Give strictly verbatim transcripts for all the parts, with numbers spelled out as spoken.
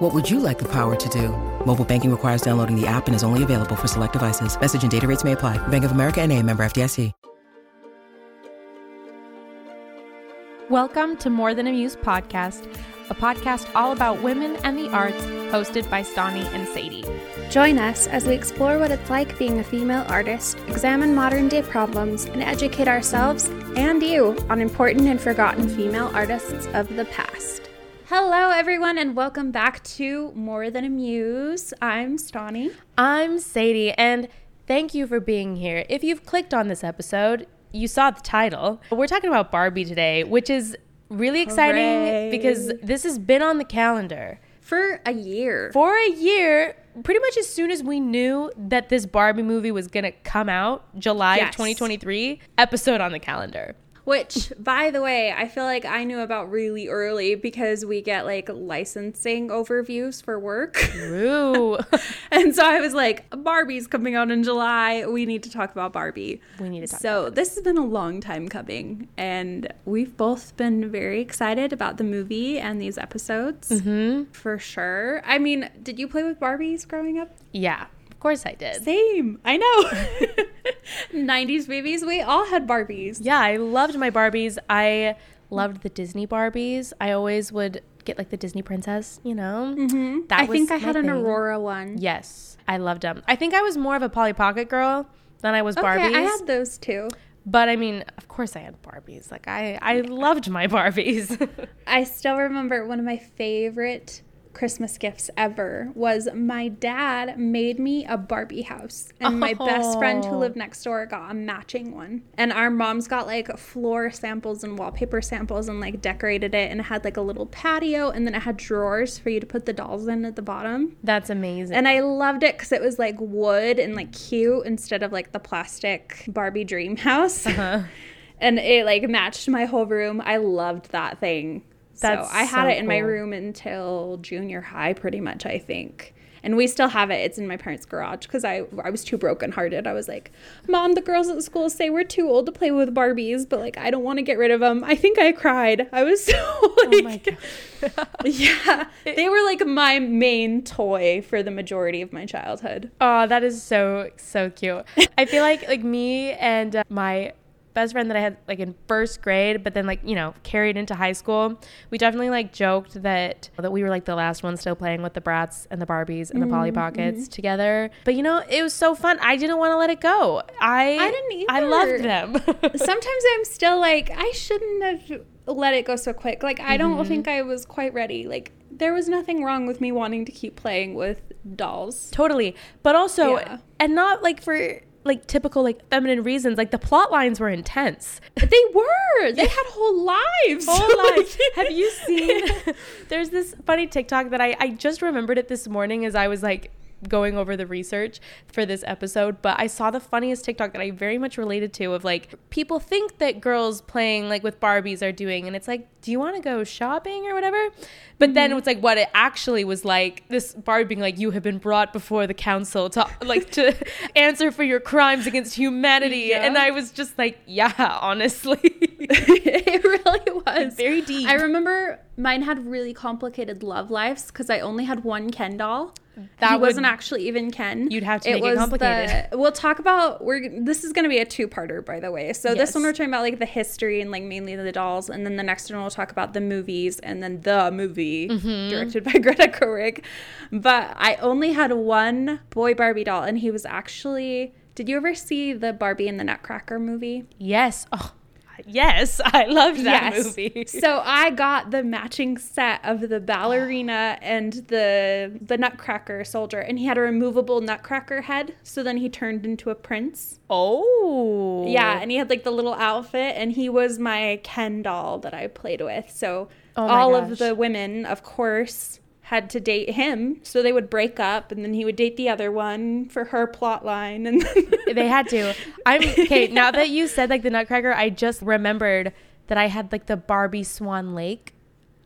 What would you like the power to do? Mobile banking requires downloading the app and is only available for select devices. Message and data rates may apply. Bank of America N A, member F D I C. Welcome to More Than a Muse podcast, a podcast all about women and the arts, hosted by Stauney and Sadie. Join us as we explore what it's like being a female artist, examine modern-day problems, and educate ourselves and you on important and forgotten female artists of the past. Hello, everyone, and welcome back to More Than a Muse. I'm Stauney. I'm Sadie, and thank you for being here. If you've clicked on this episode, you saw the title. We're talking about Barbie today, which is really exciting. Hooray. Because this has been on the calendar. For a year. For a year. Pretty much as soon as we knew that this Barbie movie was going to come out, July yes. of twenty twenty-three, episode on the calendar. Which, by the way, I feel like I knew about really early because we get, like, licensing overviews for work. True. And so I was like, Barbie's coming out in July. We need to talk about Barbie. We need to talk so about So this has been a long time coming. And we've both been very excited about the movie and these episodes. Mm-hmm. For sure. I mean, did you play with Barbies growing up? Yeah. Of course I did. Same. I know. nineties babies, we all had Barbies. Yeah, I loved my Barbies. I loved the Disney Barbies. I always would get, like, the Disney princess, you know. Mm-hmm. That I was think I had thing. An Aurora one. Yes, I loved them. I think I was more of a Polly Pocket girl than I was okay, Barbies. I had those too. But I mean, of course I had Barbies. Like, I, I yeah. loved my Barbies. I still remember one of my favorite Christmas gifts ever was my dad made me a Barbie house, and oh. my best friend who lived next door got a matching one, and our moms got, like, floor samples and wallpaper samples and, like, decorated it, and it had, like, a little patio, and then it had drawers for you to put the dolls in at the bottom. That's amazing. And I loved it because it was, like, wood and, like, cute instead of, like, the plastic Barbie dream house. Uh-huh. And it, like, matched my whole room. I loved that thing. That's so I had so it in cool. my room until junior high, pretty much, I think. And we still have it. It's in my parents' garage because I, I was too brokenhearted. I was like, Mom, the girls at school say we're too old to play with Barbies, but, like, I don't want to get rid of them. I think I cried. I was so, like, oh my God. Yeah. They were, like, my main toy for the majority of my childhood. Oh, that is so, so cute. I feel like, like, me and uh, my best friend that I had, like, in first grade, but then, like, you know, carried into high school, we definitely, like, joked that that we were, like, the last ones still playing with the Bratz and the Barbies and mm-hmm. the Polly Pockets mm-hmm. together. But, you know, it was so fun. I didn't want to let it go. I I didn't either. I loved them. Sometimes I'm still like, I shouldn't have let it go so quick. Like, I don't mm-hmm. think I was quite ready. Like, there was nothing wrong with me wanting to keep playing with dolls. Totally. But also, yeah. and not, like, for like typical, like, feminine reasons, like, the plot lines were intense. They were. They had whole lives. Whole lives. Have you seen? There's this funny TikTok that I, I just remembered it this morning as I was, like, going over the research for this episode, but I saw the funniest TikTok that I very much related to of, like, people think that girls playing, like, with Barbies are doing, and it's like, do you want to go shopping or whatever? But mm-hmm. then it's like what it actually was like, this Barbie being like, you have been brought before the council to, like, to answer for your crimes against humanity. Yeah. And I was just like, yeah, honestly. It really was. Very deep. I remember mine had really complicated love lives because I only had one Ken doll. That he would, wasn't actually even Ken. You'd have to it make it complicated. The, we'll talk about, we're this is going to be a two-parter, by the way. So yes. this one we're talking about, like, the history and, like, mainly the dolls. And then the next one we'll talk about the movies and then the movie mm-hmm. directed by Greta Gerwig. But I only had one boy Barbie doll, and he was actually, did you ever see the Barbie and the Nutcracker movie? Yes. Oh. Yes, I loved that yes. movie. So I got the matching set of the ballerina and the the nutcracker soldier, and he had a removable nutcracker head, so then he turned into a prince. Oh. Yeah, and he had, like, the little outfit, and he was my Ken doll that I played with. So oh all gosh. Of the women, of course, had to date him, so they would break up, and then he would date the other one for her plot line. And they had to. I'm okay. Yeah. Now that you said like the Nutcracker, I just remembered that I had like the Barbie Swan Lake,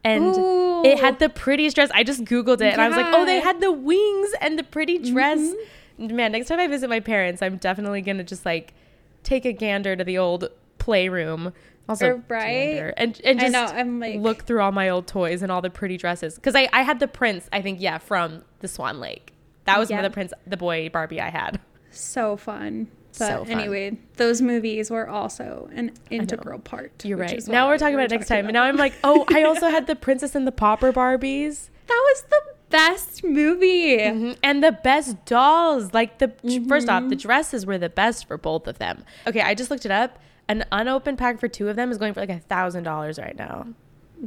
and ooh, it had the prettiest dress. I just Googled it, yeah, and I was like, oh, they had the wings and the pretty dress. Mm-hmm. Man, next time I visit my parents, I'm definitely gonna just like take a gander to the old playroom. Also, right? and and just I know, I'm like, look through all my old toys and all the pretty dresses. Because I, I had the prints, I think, yeah, from the Swan Lake. That was yeah. one of the prints, the boy Barbie I had. So fun. But so fun. Anyway, those movies were also an integral part. You're right. Now we're talking about it next time. And now I'm like, oh, I also had the Princess and the Pauper Barbies. That was the best movie. Mm-hmm. And the best dolls. Like, the mm-hmm. first off, the dresses were the best for both of them. Okay, I just looked it up. An unopened pack for two of them is going for like a thousand dollars right now.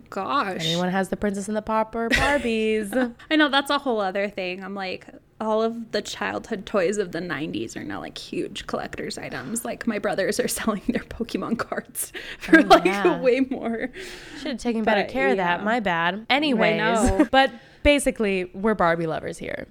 Gosh. Anyone has the Princess and the Pauper Barbies. I know, that's a whole other thing. I'm like, all of the childhood toys of the nineties are now like huge collector's items. Like, my brothers are selling their Pokemon cards for oh, like yeah. way more. Should have taken but, better care yeah. of that. My bad. Anyways, but basically, we're Barbie lovers here.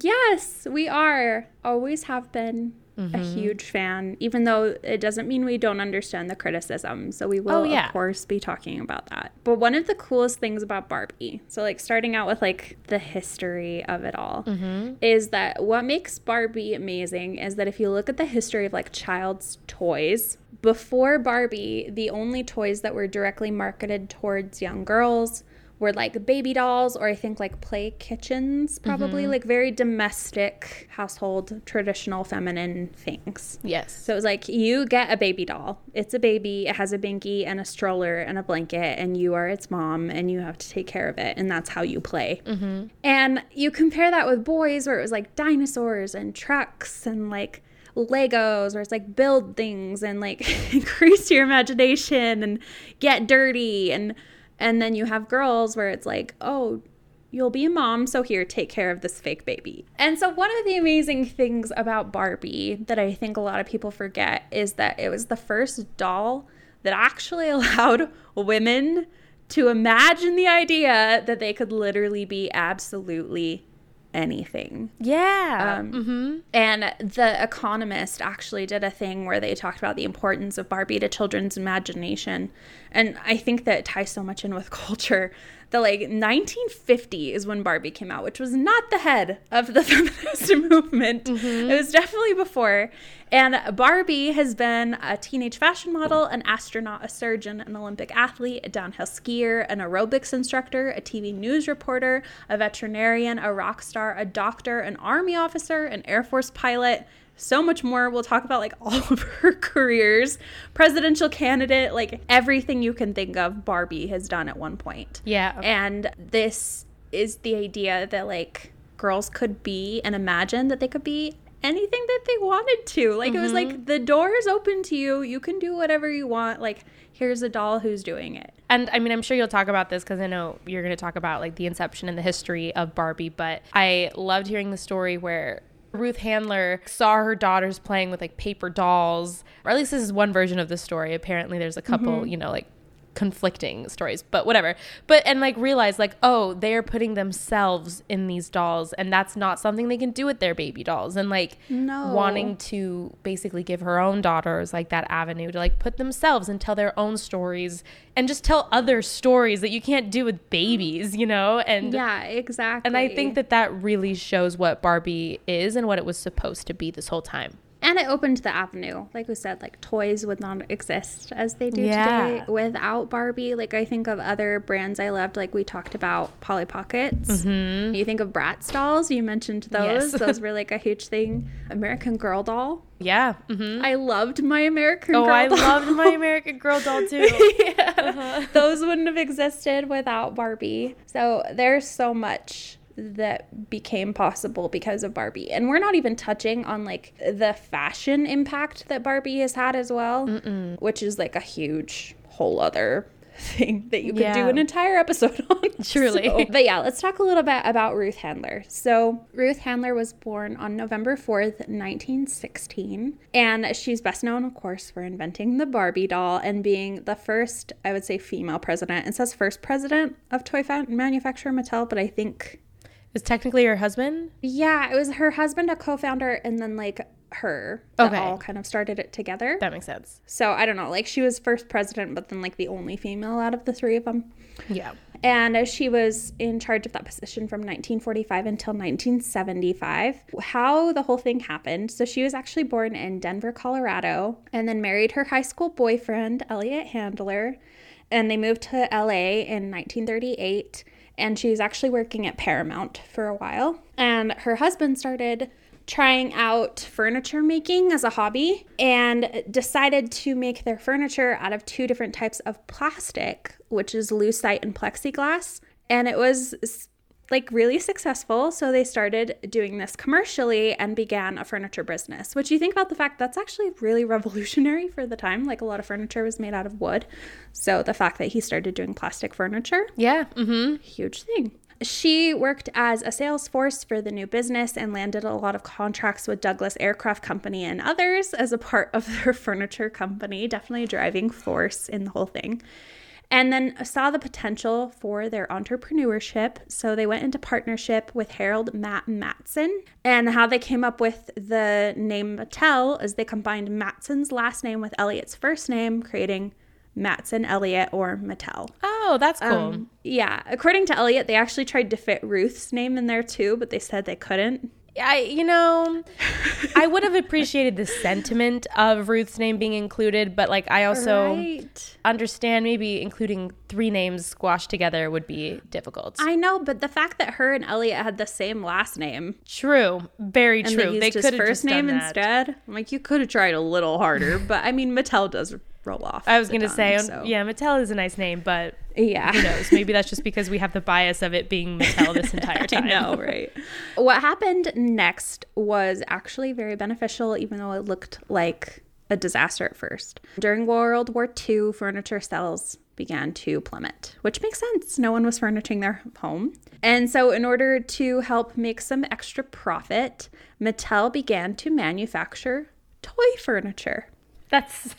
Yes, we are. Always have been. Mm-hmm. A huge fan, even though it doesn't mean we don't understand the criticism. So we will, oh, yeah. of course, be talking about that. But one of the coolest things about Barbie, so like starting out with like the history of it all, mm-hmm. is that what makes Barbie amazing is that if you look at the history of like child's toys, before Barbie, the only toys that were directly marketed towards young girls were like baby dolls, or I think like play kitchens, probably mm-hmm. like very domestic, household, traditional, feminine things. Yes. So it was like, you get a baby doll. It's a baby. It has a binky and a stroller and a blanket, and you are its mom, and you have to take care of it, and that's how you play. Mm-hmm. And you compare that with boys, where it was like dinosaurs and trucks and like Legos, where it's like build things and like increase your imagination and get dirty. And And then you have girls where it's like, oh, you'll be a mom, so here, take care of this fake baby. And so one of the amazing things about Barbie that I think a lot of people forget is that it was the first doll that actually allowed women to imagine the idea that they could literally be absolutely anything. Yeah. Um, mm-hmm. And The Economist actually did a thing where they talked about the importance of Barbie to children's imagination. And I think that ties so much in with culture. The like nineteen fifty is when Barbie came out, which was not the head of the feminist movement. Mm-hmm. It was definitely before. And Barbie has been a teenage fashion model, an astronaut, a surgeon, an Olympic athlete, a downhill skier, an aerobics instructor, a T V news reporter, a veterinarian, a rock star, a doctor, an army officer, an Air Force pilot. So much more. We'll talk about like all of her careers, presidential candidate, like everything you can think of, Barbie has done at one point. Yeah. And this is the idea that like girls could be and imagine that they could be anything that they wanted to. Like, mm-hmm. it was like, the door is open to you. You can do whatever you want. Like, here's a doll who's doing it. And I mean, I'm sure you'll talk about this because I know you're going to talk about like the inception and the history of Barbie. But I loved hearing the story where Ruth Handler saw her daughters playing with like paper dolls, or at least this is one version of the story. Apparently there's a couple, mm-hmm. you know, like conflicting stories, but whatever. But and like realized like, oh, they are putting themselves in these dolls, and that's not something they can do with their baby dolls. And like no. wanting to basically give her own daughters like that avenue to like put themselves and tell their own stories, and just tell other stories that you can't do with babies, you know? And yeah, exactly. And I think that that really shows what Barbie is and what it was supposed to be this whole time. And it opened the avenue. Like we said, like toys would not exist as they do yeah. today without Barbie. Like I think of other brands I loved. Like we talked about Polly Pockets. Mm-hmm. You think of Bratz dolls. You mentioned those. Yes. Those were like a huge thing. American Girl doll. Yeah. Mm-hmm. I loved my American oh, Girl I doll. Oh, I loved my American Girl doll too. yeah. uh-huh. Those wouldn't have existed without Barbie. So there's so much that became possible because of Barbie. And we're not even touching on like the fashion impact that Barbie has had as well, Mm-mm. which is like a huge whole other thing that you could yeah. do an entire episode on. Truly. So, but yeah, let's talk a little bit about Ruth Handler. So Ruth Handler was born on November fourth, nineteen sixteen. And she's best known, of course, for inventing the Barbie doll and being the first, I would say, female president. It says first president of toy manufacturer Mattel, but I think is technically her husband? Yeah, it was her husband, a co-founder, and then like her that okay. all kind of started it together. That makes sense. So I don't know, like she was first president, but then like the only female out of the three of them. Yeah. And she was in charge of that position from nineteen forty-five until nineteen seventy-five. How the whole thing happened. So she was actually born in Denver, Colorado, and then married her high school boyfriend, Elliot Handler. And they moved to L A in nineteen thirty-eight. And she was actually working at Paramount for a while. And her husband started trying out furniture making as a hobby and decided to make their furniture out of two different types of plastic, which is lucite and plexiglass. And it was like really successful. So they started doing this commercially and began a furniture business, which you think about the fact that's actually really revolutionary for the time. Like a lot of furniture was made out of wood. So the fact that he started doing plastic furniture. Yeah. Mm-hmm. Huge thing. She worked as a sales force for the new business and landed a lot of contracts with Douglas Aircraft Company and others as a part of their furniture company. Definitely a driving force in the whole thing. And then saw the potential for their entrepreneurship. So they went into partnership with Harold Matt Matson. And how they came up with the name Mattel is they combined Matson's last name with Elliot's first name, creating Matson, Elliot, or Mattel. Oh, that's cool. Um, yeah. According to Elliot, they actually tried to fit Ruth's name in there too, but they said they couldn't. I, you know, I would have appreciated the sentiment of Ruth's name being included, but like I also right. understand maybe including three names squashed together would be difficult. I know, but the fact that her and Elliot had the same last name. True. Very true. And they used they his first just name instead. I'm like, you could have tried a little harder, but I mean, Mattel does roll off. I was going to say, so. yeah, Mattel is a nice name, but yeah, who knows? Maybe that's just because we have the bias of it being Mattel this entire time. I know, right? What happened next was actually very beneficial, even though it looked like a disaster at first. During World War Two, furniture sales began to plummet, which makes sense. No one was furnishing their home. And so in order to help make some extra profit, Mattel began to manufacture toy furniture. That's...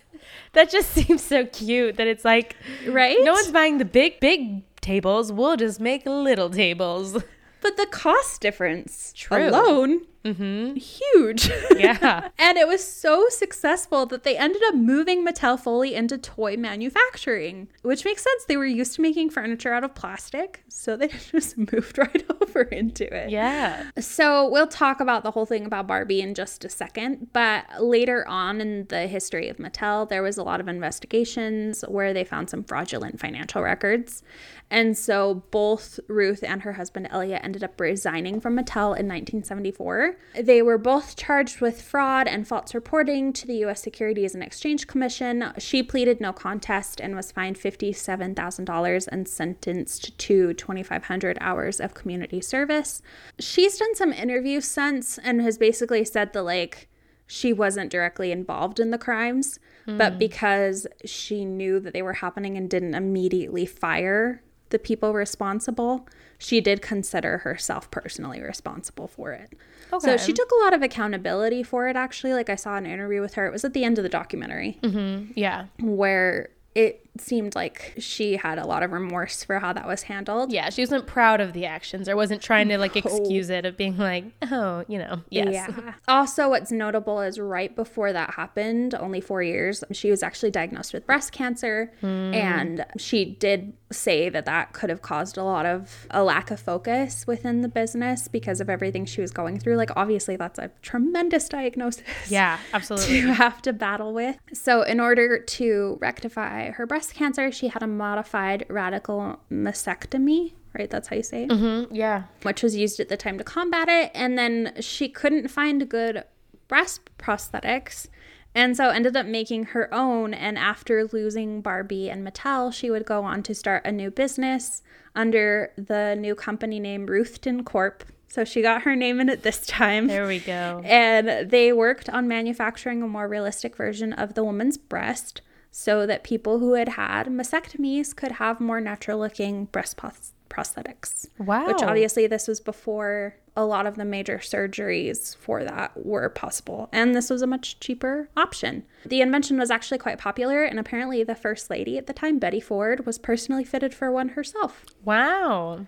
That just seems so cute that it's like, right? No one's buying the big, big tables. We'll just make little tables. But the cost difference True. alone, mm-hmm. huge. Yeah. And it was so successful that they ended up moving Mattel fully into toy manufacturing, which makes sense. They were used to making furniture out of plastic, so they just moved right over into it. Yeah. So we'll talk about the whole thing about Barbie in just a second, but later on in the history of Mattel, there was a lot of investigations where they found some fraudulent financial records. And so both Ruth and her husband, Elliot, ended up resigning from Mattel in nineteen seventy-four. They were both charged with fraud and false reporting to the U S Securities and Exchange Commission. She pleaded no contest and was fined fifty-seven thousand dollars and sentenced to twenty-five hundred hours of community service. She's done some interviews since and has basically said that, like, she wasn't directly involved in the crimes, mm. but because she knew that they were happening and didn't immediately fire the people responsible, she did consider herself personally responsible for it. Okay. So she took a lot of accountability for it, actually. Like, I saw an interview with her. It was at the end of the documentary. Mm-hmm. Yeah. Where it seemed like she had a lot of remorse for how that was handled. Yeah, she wasn't proud of the actions or wasn't trying to, like, excuse it of being like, oh, you know, yes. Yeah. Also, what's notable is right before that happened, only four years, she was actually diagnosed with breast cancer. Mm. And she did say that that could have caused a lot of a lack of focus within the business because of everything she was going through. Like, obviously, that's a tremendous diagnosis. Yeah, absolutely. To have to battle with. So in order to rectify her breast cancer, she had a modified radical mastectomy, right? That's how you say it. Mm-hmm, yeah. Which was used at the time to combat it. And then she couldn't find good breast prosthetics, and so ended up making her own. And after losing Barbie and Mattel, she would go on to start a new business under the new company name Ruthton Corp. So she got her name in it this time. There we go. And they worked on manufacturing a more realistic version of the woman's breast, so that people who had had mastectomies could have more natural-looking breast pros- prosthetics. Wow. Which, obviously, this was before a lot of the major surgeries for that were possible. And this was a much cheaper option. The invention was actually quite popular, and apparently the first lady at the time, Betty Ford, was personally fitted for one herself. Wow.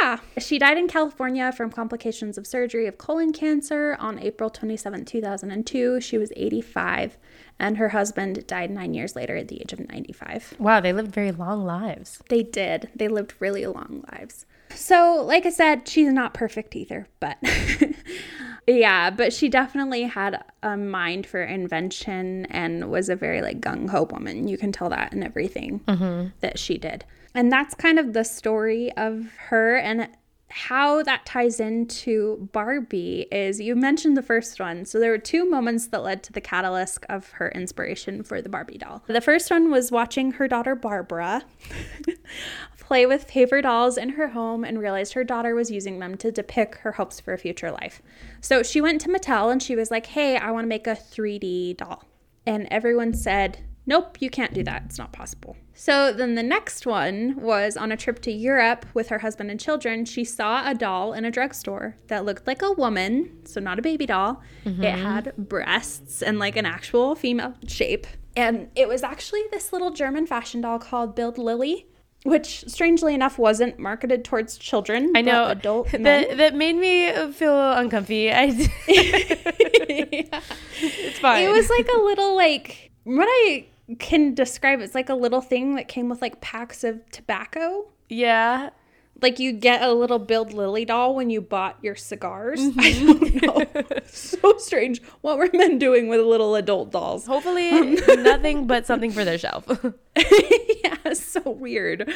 Yeah. She died in California from complications of surgery of colon cancer on April twenty-seventh, two thousand two. She was eighty-five, and her husband died nine years later at the age of ninety-five. Wow, they lived very long lives. They did. They lived really long lives. So, like I said, she's not perfect either, but yeah, but she definitely had a mind for invention and was a very, like, gung-ho woman. You can tell that in everything mm-hmm. that she did. And that's kind of the story of her, and how that ties into Barbie is, you mentioned the first one, so there were two moments that led to the catalyst of her inspiration for the Barbie doll. The first one was watching her daughter Barbara play with paper dolls in her home and realized her daughter was using them to depict her hopes for a future life. So she went to Mattel and she was like, hey, I want to make a three D doll. And everyone said, nope, you can't do that. It's not possible. So then the next one was on a trip to Europe with her husband and children. She saw a doll in a drugstore that looked like a woman, so not a baby doll. Mm-hmm. It had breasts and like an actual female shape. And it was actually this little German fashion doll called Bild Lilli, which, strangely enough, wasn't marketed towards children. I know. But adult men. That, that made me feel uncomfy. I d- yeah. It's fine. It was like a little, like, what I can describe, it's like a little thing that came with like packs of tobacco. Yeah. Like you get a little Bild Lilli doll when you bought your cigars. Mm-hmm. I don't know. So strange. What were men doing with little adult dolls? Hopefully um. nothing but something for their shelf. Yeah, so weird.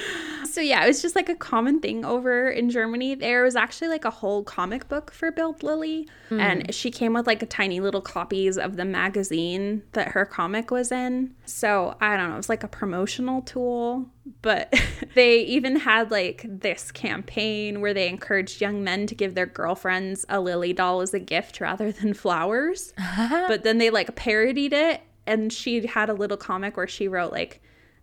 So yeah, it was just like a common thing over in Germany. There was actually like a whole comic book for Bild Lilli. Mm. And she came with like a tiny little copies of the magazine that her comic was in. So I don't know. It was like a promotional tool. But they even had like this campaign where they encouraged young men to give their girlfriends a Lily doll as a gift rather than flowers. Uh-huh. But then they like parodied it. And she had a little comic where she wrote like,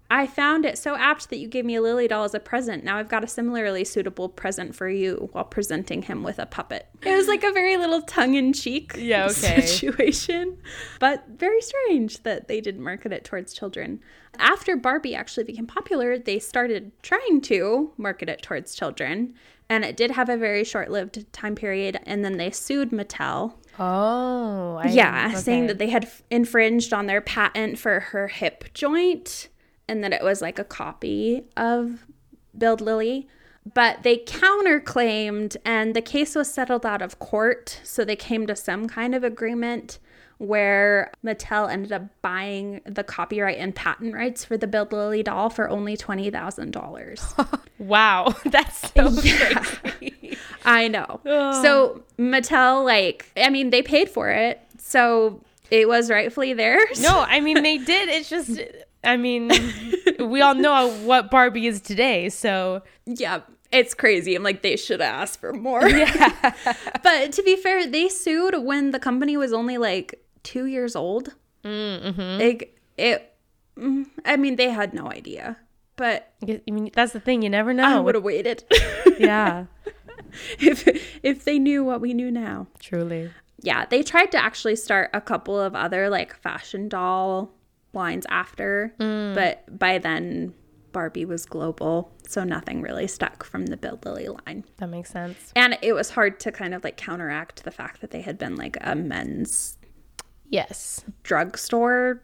I found it so apt that you gave me a Lily doll as a present. Now I've got a similarly suitable present for you, while presenting him with a puppet. It was like a very little tongue-in-cheek yeah, okay. situation, but very strange that they didn't market it towards children. After Barbie actually became popular, they started trying to market it towards children, and it did have a very short-lived time period, and then they sued Mattel. Oh, I Yeah, okay. saying that they had infringed on their patent for her hip joint, and that it was like a copy of Bild Lilli. But they counterclaimed, and the case was settled out of court. So they came to some kind of agreement where Mattel ended up buying the copyright and patent rights for the Bild Lilli doll for only twenty thousand dollars. Wow, that's so yeah. crazy. I know. Oh. So Mattel, like, I mean, they paid for it. So it was rightfully theirs. No, I mean, they did. It's just... I mean, we all know what Barbie is today, so... Yeah, it's crazy. I'm like, they should have asked for more. Yeah. But to be fair, they sued when the company was only, like, two years old. Mm-hmm. Like, it... I mean, they had no idea, but... I mean, that's the thing. You never know. I would have waited. Yeah. If, if they knew what we knew now. Truly. Yeah, they tried to actually start a couple of other, like, fashion doll... lines after mm. but by then Barbie was global, so nothing really stuck from the Bild Lilli line. That makes sense. And it was hard to kind of like counteract the fact that they had been like a men's yes drugstore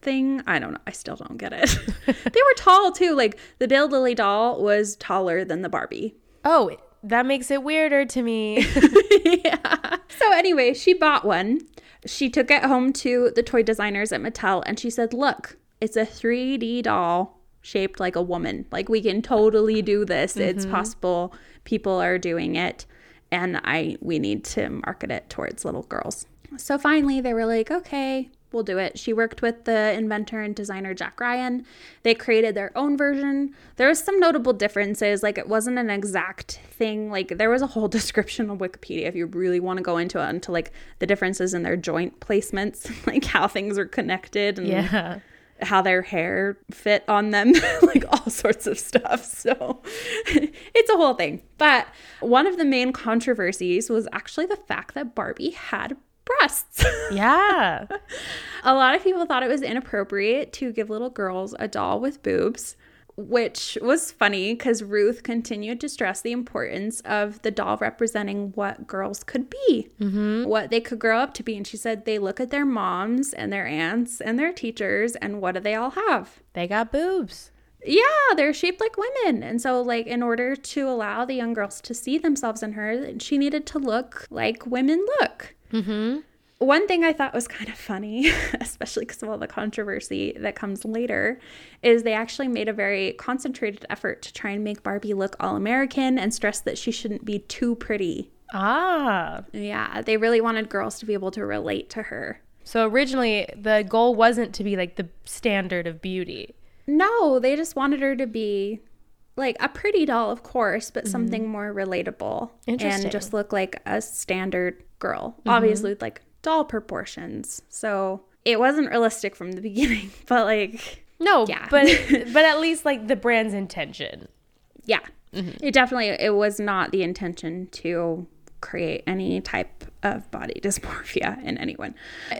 thing. I don't know, I still don't get it. They were tall too, like the Bild Lilli doll was taller than the Barbie. Oh, that makes it weirder to me. Yeah. So anyway, she bought one. She took it home to the toy designers at Mattel, and she said, look, it's a three D doll shaped like a woman. Like, we can totally do this. Mm-hmm. It's possible. People are doing it, and I we need to market it towards little girls. So finally, they were like, okay, we'll do it. She worked with the inventor and designer Jack Ryan. They created their own version. There was some notable differences. Like, it wasn't an exact thing. Like, there was a whole description on Wikipedia if you really want to go into it, into like the differences in their joint placements, like how things are connected and yeah. how their hair fit on them, like all sorts of stuff. So it's a whole thing. But one of the main controversies was actually the fact that Barbie had breasts. Yeah. A lot of people thought it was inappropriate to give little girls a doll with boobs, which was funny because Ruth continued to stress the importance of the doll representing what girls could be, mm-hmm. what they could grow up to be. And she said they look at their moms and their aunts and their teachers, and what do they all have? They got boobs. Yeah, they're shaped like women. And so, like, in order to allow the young girls to see themselves in her, she needed to look like women look. Mm-hmm. One thing I thought was kind of funny, especially because of all the controversy that comes later, is they actually made a very concentrated effort to try and make Barbie look all-American and stress that she shouldn't be too pretty. Ah. Yeah, they really wanted girls to be able to relate to her. So originally, the goal wasn't to be, like, the standard of beauty. No, they just wanted her to be, like, a pretty doll, of course, but mm-hmm. something more relatable. Interesting. And just look like a standard girl. Mm-hmm. Obviously, like, doll proportions. So it wasn't realistic from the beginning, but like no yeah. but but at least like the brand's intention. Yeah. Mm-hmm. It definitely it was not the intention to create any type of body dysmorphia in anyone.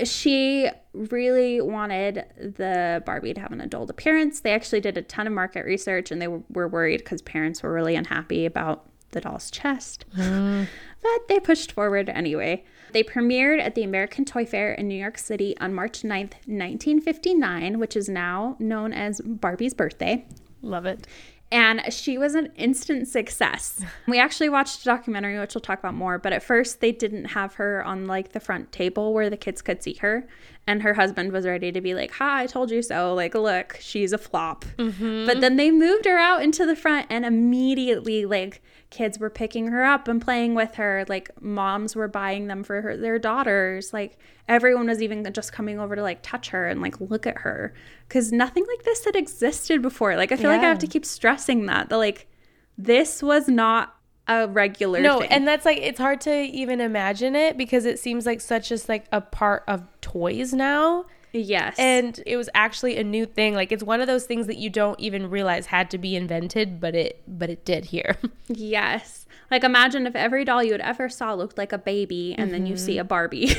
She really wanted the Barbie to have an adult appearance. They actually did a ton of market research, and they were, were worried because parents were really unhappy about the doll's chest. Mm. But they pushed forward anyway. They premiered at the American Toy Fair in New York City on March ninth, nineteen fifty-nine, which is now known as Barbie's birthday. Love it. And she was an instant success. We actually watched a documentary, which we'll talk about more, but at first they didn't have her on like the front table where the kids could see her. And her husband was ready to be like, ha, I told you so. Like, look, she's a flop. Mm-hmm. But then they moved her out into the front, and immediately like kids were picking her up and playing with her. Like moms were buying them for her, their daughters. Like everyone was even just coming over to like touch her and like look at her, because nothing like this had existed before. Like I feel yeah. like I have to keep stressing that. That like this was not a regular no, thing. No, and that's like it's hard to even imagine it because it seems like such just like a part of toys now. Yes. And it was actually a new thing. Like it's one of those things that you don't even realize had to be invented, but it but it did here. Yes. Like imagine if every doll you had ever saw looked like a baby, and mm-hmm. then you see a Barbie.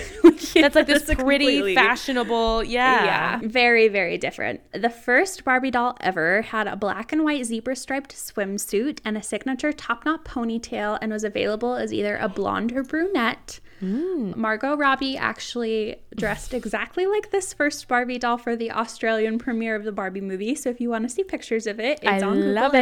That's like this pretty completely. fashionable. Yeah. Yeah. Very, very different. The first Barbie doll ever had a black and white zebra striped swimsuit and a signature top knot ponytail, and was available as either a blonde or brunette. Mm. Margot Robbie actually dressed exactly like this first Barbie doll for the Australian premiere of the Barbie movie. So if you want to see pictures of it, it's I on Google love it.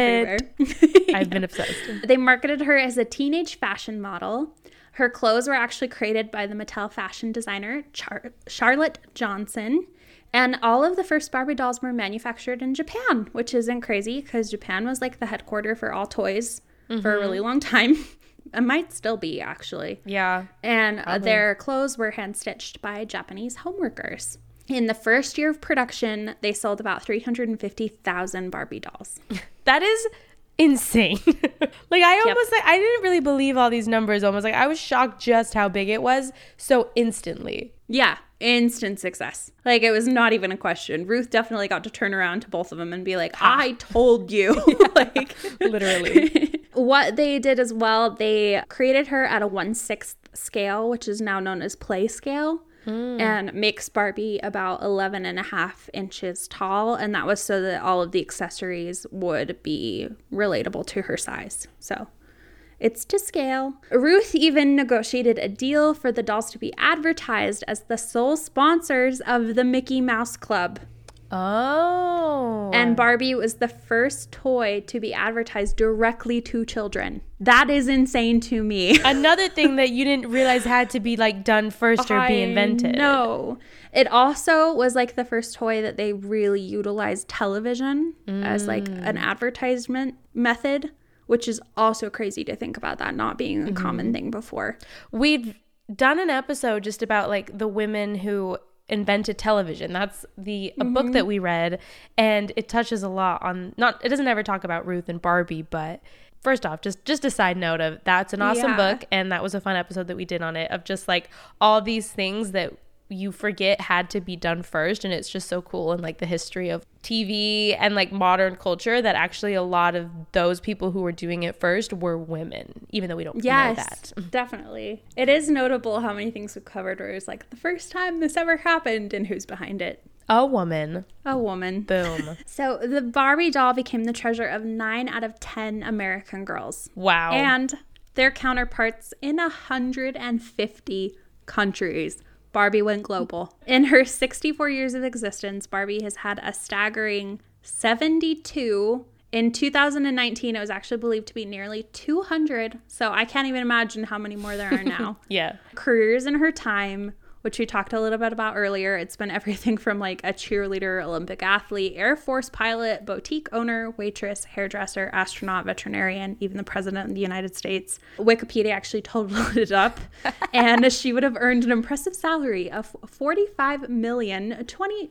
Everywhere. I've been obsessed. They marketed her as a teenage fashion model. Her clothes were actually created by the Mattel fashion designer Char- Charlotte Johnson. And all of the first Barbie dolls were manufactured in Japan, which isn't crazy because Japan was like the headquarters for all toys mm-hmm. for a really long time. It might still be, actually. Yeah. And probably. Their clothes were hand-stitched by Japanese homeworkers. In the first year of production, they sold about three hundred fifty thousand Barbie dolls. That is insane. Like, I almost, yep. like, I didn't really believe all these numbers almost. Like, I was shocked just how big it was so instantly. Yeah. Instant success. Like, it was not even a question. Ruth definitely got to turn around to both of them and be like, ah. I told you. Yeah, like, literally. What they did as well, they created her at a one-sixth scale, which is now known as play scale, mm. and makes Barbie about eleven and a half inches tall. And that was so that all of the accessories would be relatable to her size. So it's to scale. Ruth even negotiated a deal for the dolls to be advertised as the sole sponsors of the Mickey Mouse Club. Oh. And Barbie was the first toy to be advertised directly to children. That is insane to me. Another thing that you didn't realize had to be like done first or I be invented. No. It also was like the first toy that they really utilized television mm. as like an advertisement method, which is also crazy to think about that not being a mm-hmm. common thing before. We've done an episode just about like the women who invented television. That's the a mm-hmm. book that we read, and it touches a lot on not it doesn't ever talk about Ruth and Barbie, but first off, just just a side note of that's an awesome yeah. book, and that was a fun episode that we did on it of just like all these things that you forget had to be done first, and it's just so cool in like the history of T V and like modern culture that actually a lot of those people who were doing it first were women, even though we don't yes, know that. Yes, definitely. It is notable how many things we've covered where it was like the first time this ever happened and who's behind it. A woman. A woman. Boom. So the Barbie doll became the treasure of nine out of ten American girls. Wow. And their counterparts in one hundred fifty countries. Barbie went global. In her sixty-four years of existence, Barbie has had a staggering seventy-two. In two thousand nineteen, it was actually believed to be nearly two hundred. So I can't even imagine how many more there are now. Yeah. Careers in her time, which we talked a little bit about earlier. It's been everything from like a cheerleader, Olympic athlete, Air Force pilot, boutique owner, waitress, hairdresser, astronaut, veterinarian, even the president of the United States. Wikipedia actually totaled it up. And she would have earned an impressive salary of forty-five million dollars, twenty,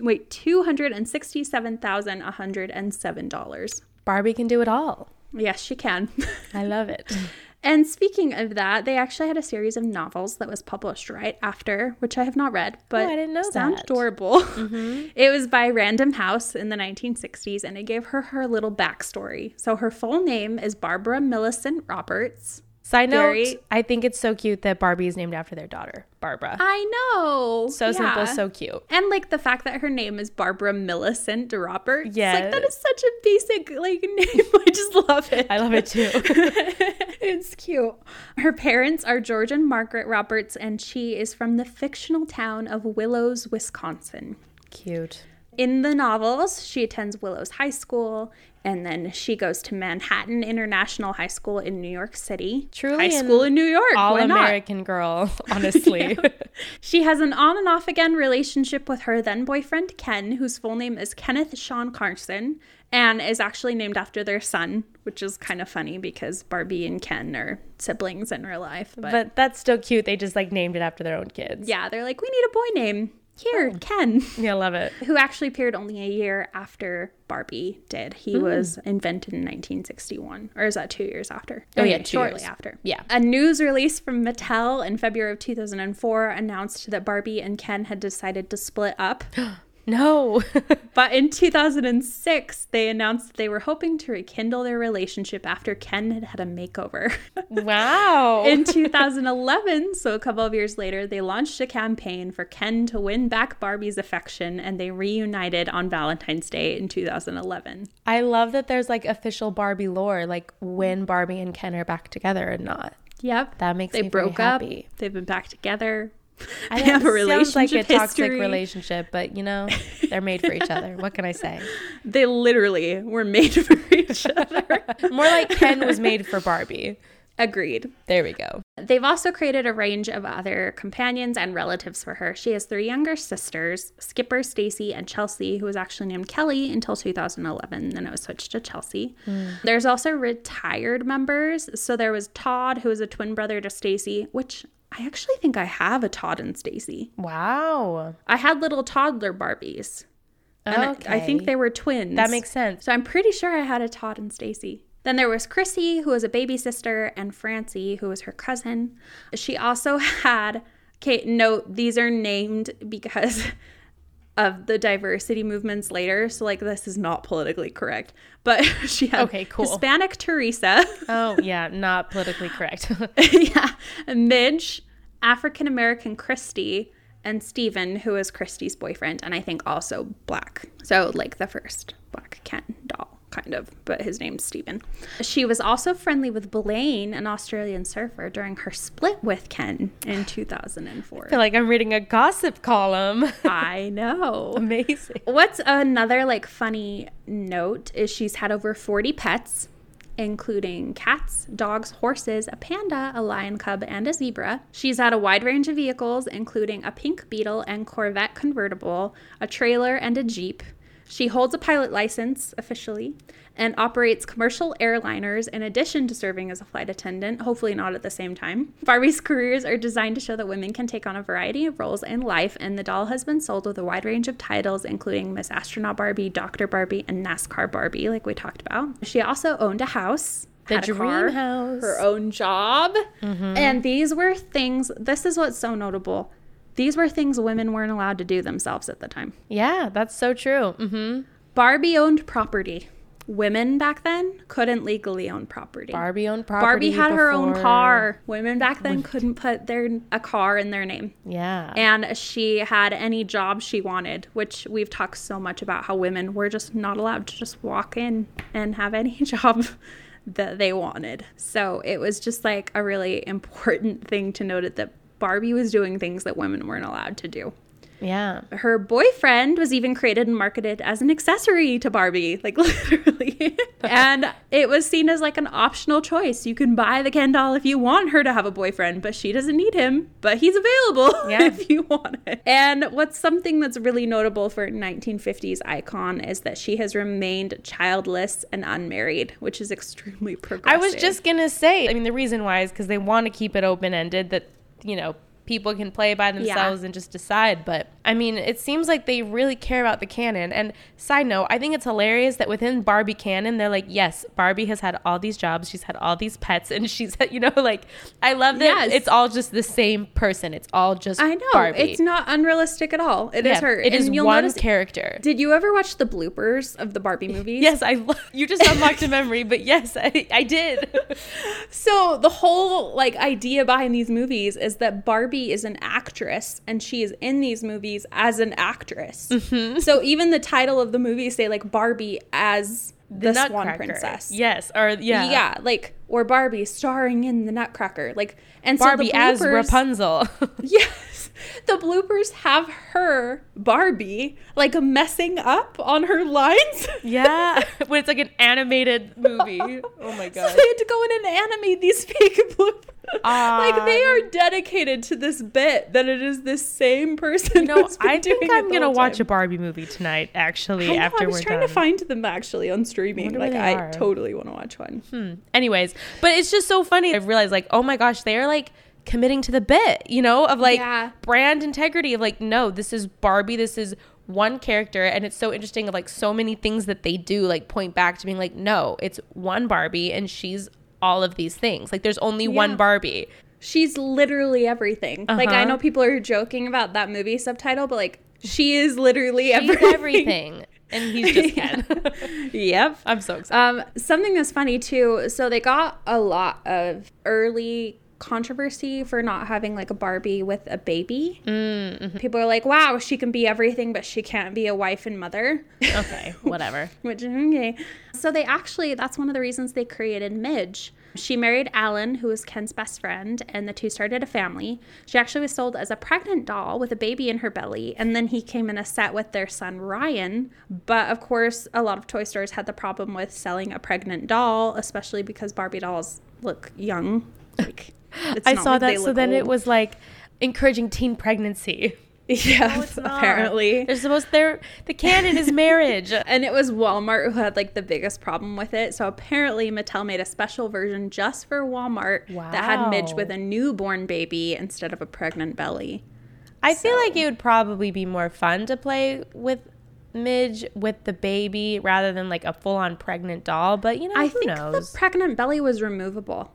wait, two hundred sixty-seven thousand one hundred seven dollars. Barbie can do it all. Yes, she can. I love it. And speaking of that, they actually had a series of novels that was published right after, which I have not read, but oh, I didn't know sounds that. Adorable. Mm-hmm. It was by Random House in the nineteen sixties, and it gave her her little backstory. So her full name is Barbara Millicent Roberts. Side Very, note, I think it's so cute that Barbie is named after their daughter, Barbara. I know. So yeah. simple, so cute. And like the fact that her name is Barbara Millicent Roberts. Yeah. Like that is such a basic like name. I just love it. I love it too. It's cute. Her parents are George and Margaret Roberts, and she is from the fictional town of Willows, Wisconsin. Cute. In the novels, she attends Willows High School, and then she goes to Manhattan International High School in New York City. Truly high school in New York. All-American girl, honestly. Yeah. She has an on and off again relationship with her then boyfriend, Ken, whose full name is Kenneth Sean Carson, and is actually named after their son, which is kind of funny because Barbie and Ken are siblings in real life. But, but that's still cute. They just like named it after their own kids. Yeah, they're like, we need a boy name. Here, oh. Ken. Yeah, I love it. Who actually appeared only a year after Barbie did. He mm. was invented in nineteen sixty-one. Or is that two years after? Oh, anyway, yeah, two shortly years. after. Yeah. A news release from Mattel in February of two thousand four announced that Barbie and Ken had decided to split up. No. But in two thousand six, they announced that they were hoping to rekindle their relationship after Ken had had a makeover. Wow. In two thousand eleven, so a couple of years later, they launched a campaign for Ken to win back Barbie's affection, and they reunited on Valentine's Day in two thousand eleven. I love that there's like official Barbie lore, like when Barbie and Ken are back together and not. Yep. That makes they me broke up. Happy. They've been back together. I have a relationship. Sounds like a toxic history. relationship, but you know, they're made for each other. What can I say? They literally were made for each other. More like Ken was made for Barbie. Agreed. There we go. They've also created a range of other companions and relatives for her. She has three younger sisters, Skipper, Stacy, and Chelsea, who was actually named Kelly until two thousand eleven. Then it was switched to Chelsea. Mm. There's also retired members. So there was Todd, who was a twin brother to Stacy, which I actually think I have a Todd and Stacy. Wow. I had little toddler Barbies. And okay. I, I think they were twins. That makes sense. So I'm pretty sure I had a Todd and Stacy. Then there was Chrissy, who was a baby sister, and Francie, who was her cousin. She also had, okay, note these are named because of the diversity movements later. So like this is not politically correct. But she had okay, cool. Hispanic Teresa. Oh, yeah. Not politically correct. Yeah. Midge, African-American Christy, and Stephen, who is Christy's boyfriend, and I think also black. So like the first black Ken doll, kind of, but his name's Stephen. She was also friendly with Blaine, an Australian surfer, during her split with Ken in two thousand four. I feel like I'm reading a gossip column. I know. Amazing. What's another like funny note is she's had over forty pets, including cats, dogs, horses, a panda, a lion cub, and a zebra. She's had a wide range of vehicles, including a pink Beetle and Corvette convertible, a trailer, and a Jeep. She holds a pilot license officially and operates commercial airliners in addition to serving as a flight attendant, hopefully not at the same time. Barbie's careers are designed to show that women can take on a variety of roles in life, and the doll has been sold with a wide range of titles, including Miss Astronaut Barbie, Doctor Barbie, and NASCAR Barbie, like we talked about. She also owned a house. The dream car, house. Her own job. Mm-hmm. And these were things, this is what's so notable. These were things women weren't allowed to do themselves at the time. Yeah, that's so true. Mm-hmm. Barbie owned property. women back then couldn't legally own property. Barbie owned property. Barbie had before. her own car. Women back then couldn't put their a car in their name. Yeah. And she had any job she wanted, which we've talked so much about how women were just not allowed to just walk in and have any job that they wanted. So it was just like a really important thing to note that Barbie was doing things that women weren't allowed to do. Yeah. Her boyfriend was even created and marketed as an accessory to Barbie, like literally. And it was seen as like an optional choice. You can buy the Ken doll if you want her to have a boyfriend, but she doesn't need him, but he's available yeah. if you want it. And what's something that's really notable for nineteen fifties icon is that she has remained childless and unmarried, which is extremely progressive. I was just going to say, I mean, the reason why is because they want to keep it open-ended that, you know, people can play by themselves yeah. and just decide. But I mean, it seems like they really care about the canon. And side note, I think it's hilarious that within Barbie canon, they're like, yes, Barbie has had all these jobs. She's had all these pets. And she's, you know, like, I love that yes. it's all just the same person. It's all just I know. Barbie. It's not unrealistic at all. It yeah, is her. It and is you'll one notice, character. Did you ever watch the bloopers of the Barbie movies? Yes, I love. You just unlocked a memory, but yes, I, I did. So the whole, like, idea behind these movies is that Barbie is an actress and she is in these movies as an actress. Mm-hmm. So even the title of the movie say like Barbie as the, the Swan Princess. Yes. Or yeah. Yeah. Like, or Barbie starring in the Nutcracker. Like, and Barbie so the bloopers, as Rapunzel. Yes. The bloopers have her, Barbie, like messing up on her lines. Yeah. When it's like an animated movie. Oh my God. So they had to go in and animate these fake bloopers. Um, like they are dedicated to this bit that it is this same person. You no, know, I think I'm gonna watch time. a Barbie movie tonight. Actually, I know, after I was we're trying done. to find them actually on streaming. I like I are. totally want to watch one. Hmm. Anyways, but it's just so funny. I've realized like, oh my gosh, they are like committing to the bit, you know, of like yeah. brand integrity. Of like, no, this is Barbie. This is one character, and it's so interesting. Of like so many things that they do like point back to being like, no, it's one Barbie, and she's all of these things. Like there's only yeah. one Barbie. She's literally everything. Uh-huh. Like I know people are joking about that movie subtitle, but like she is literally She's everything. everything. And he's just Ken. Yep. I'm so excited. Um, something that's funny too. So they got a lot of early controversy for not having like a Barbie with a baby. Mm-hmm. People are like, wow, she can be everything, but she can't be a wife and mother. Okay, whatever. Which okay. So they actually, that's one of the reasons they created Midge. She married Alan, who was Ken's best friend, and the two started a family. She actually was sold as a pregnant doll with a baby in her belly, and then he came in a set with their son, Ryan. But, of course, a lot of toy stores had the problem with selling a pregnant doll, especially because Barbie dolls look young. Like, it's I saw like that, so old. Then it was, like, encouraging teen pregnancy. Yeah, no, apparently. They're supposed they're the canon is marriage. And it was Walmart who had like the biggest problem with it. So apparently Mattel made a special version just for Walmart wow. that had Midge with a newborn baby instead of a pregnant belly. I so. feel like it would probably be more fun to play with Midge with the baby rather than like a full-on pregnant doll, but you know, I who think knows? The pregnant belly was removable.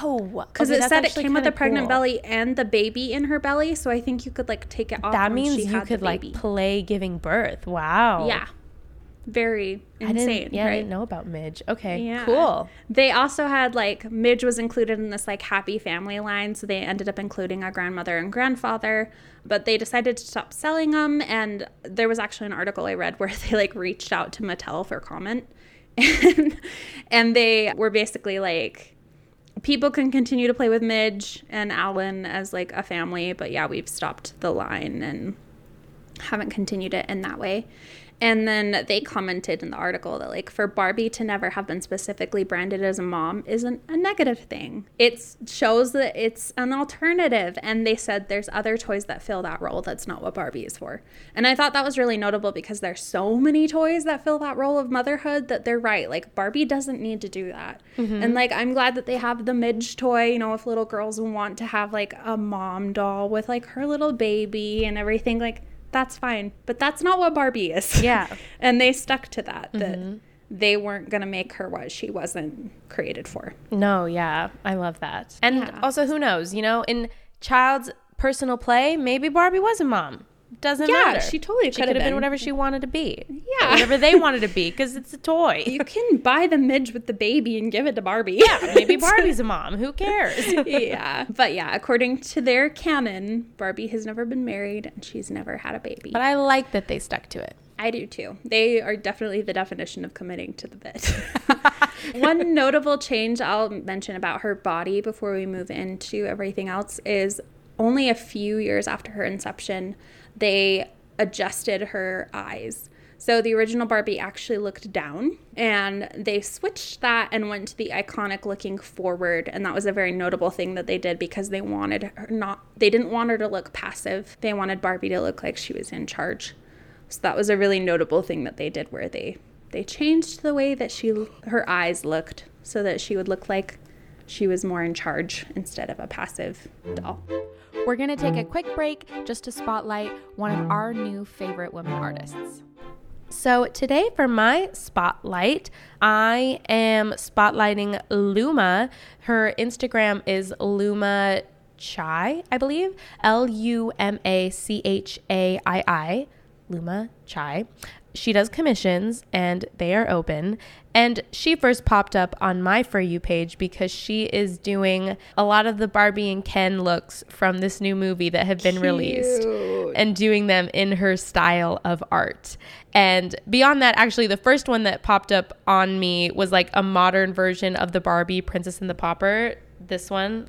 Oh, because okay, it said it came with a pregnant cool. belly and the baby in her belly, so I think you could like take it off. That means she you had could like play giving birth. Wow. Yeah. Very insane. I didn't, yeah, right? I didn't know about Midge. Okay, yeah. Cool. They also had like Midge was included in this like happy family line, so they ended up including a grandmother and grandfather, but they decided to stop selling them. And there was actually an article I read where they like reached out to Mattel for comment, and, and they were basically like, people can continue to play with Midge and Alan as, like, a family. But, yeah, we've stopped the line and haven't continued it in that way. And then they commented in the article that, like, for Barbie to never have been specifically branded as a mom isn't a negative thing. It shows that it's an alternative. And they said there's other toys that fill that role. That's not what Barbie is for. And I thought that was really notable because there's so many toys that fill that role of motherhood that they're right. Like, Barbie doesn't need to do that. Mm-hmm. And, like, I'm glad that they have the Midge toy, you know, if little girls want to have, like, a mom doll with, like, her little baby and everything, like, that's fine. But that's not what Barbie is. Yeah. And they stuck to that, that mm-hmm. they weren't going to make her what she wasn't created for. No, yeah. I love that. And yeah. also, who knows? You know, in child's personal play, maybe Barbie was a mom. doesn't yeah, matter. She totally could have been. been whatever she wanted to be. Yeah. Whatever they wanted to be, because it's a toy. You can buy the Midge with the baby and give it to Barbie. Yeah, maybe Barbie's a mom. Who cares? Yeah. But yeah, according to their canon, Barbie has never been married and she's never had a baby. But I like that they stuck to it. I do too. They are definitely the definition of committing to the bit. One notable change I'll mention about her body before we move into everything else is only a few years after her inception, they adjusted her eyes. So the original Barbie actually looked down, and they switched that and went to the iconic looking forward. And that was a very notable thing that they did because they wanted her not, they didn't want her to look passive. They wanted Barbie to look like she was in charge. So that was a really notable thing that they did, where they, they changed the way that she, her eyes looked so that she would look like she was more in charge instead of a passive doll. We're going to take a quick break just to spotlight one of our new favorite women artists. So today for my spotlight, I am spotlighting Luma. Her Instagram is Luma Chai, I believe. L U M A C H A I I. Luma Chai. She does commissions and they are open. And she first popped up on my For You page because she is doing a lot of the Barbie and Ken looks from this new movie that have been Cute. released and doing them in her style of art. And beyond that, actually, the first one that popped up on me was like a modern version of the Barbie Princess and the Pauper. This one.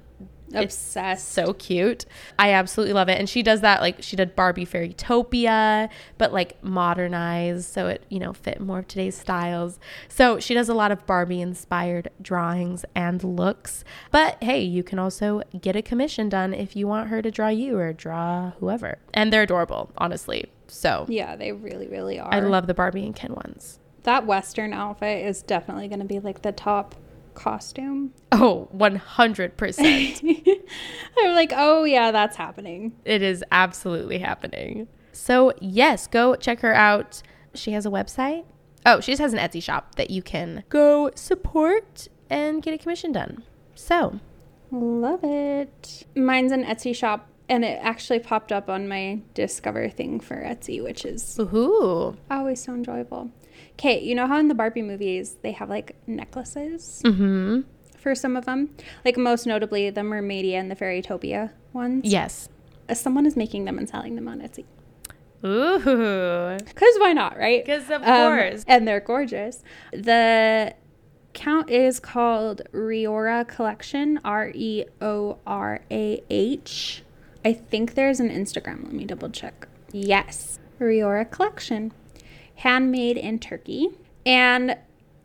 Obsessed. It's so cute. I absolutely love it. And she does that, like she did Barbie Fairytopia, but like modernized so it, you know, fit more of today's styles. So she does a lot of Barbie inspired drawings and looks. But hey, you can also get a commission done if you want her to draw you or draw whoever. And they're adorable, honestly. So yeah, they really, really are. I love the Barbie and Ken ones. That Western outfit is definitely going to be like the top costume. Oh, one hundred percent. I'm like, oh yeah, that's happening. It is absolutely happening. So yes, go check her out. She has a website. Oh, she just has an Etsy shop that you can go support and get a commission done. So love it. Mine's an Etsy shop, and it actually popped up on my Discover thing for Etsy, which is Ooh. always so enjoyable. Okay, you know how in the Barbie movies they have like necklaces mm-hmm. for some of them? Like most notably the Mermaidia and the Fairytopia ones? Yes. Someone is making them and selling them on Etsy. Ooh. Because why not, right? Because of um, course. And they're gorgeous. The account is called Reora Collection, R E O R A H. I think there's an Instagram. Let me double check. Yes. Reora Collection. Handmade in Turkey. And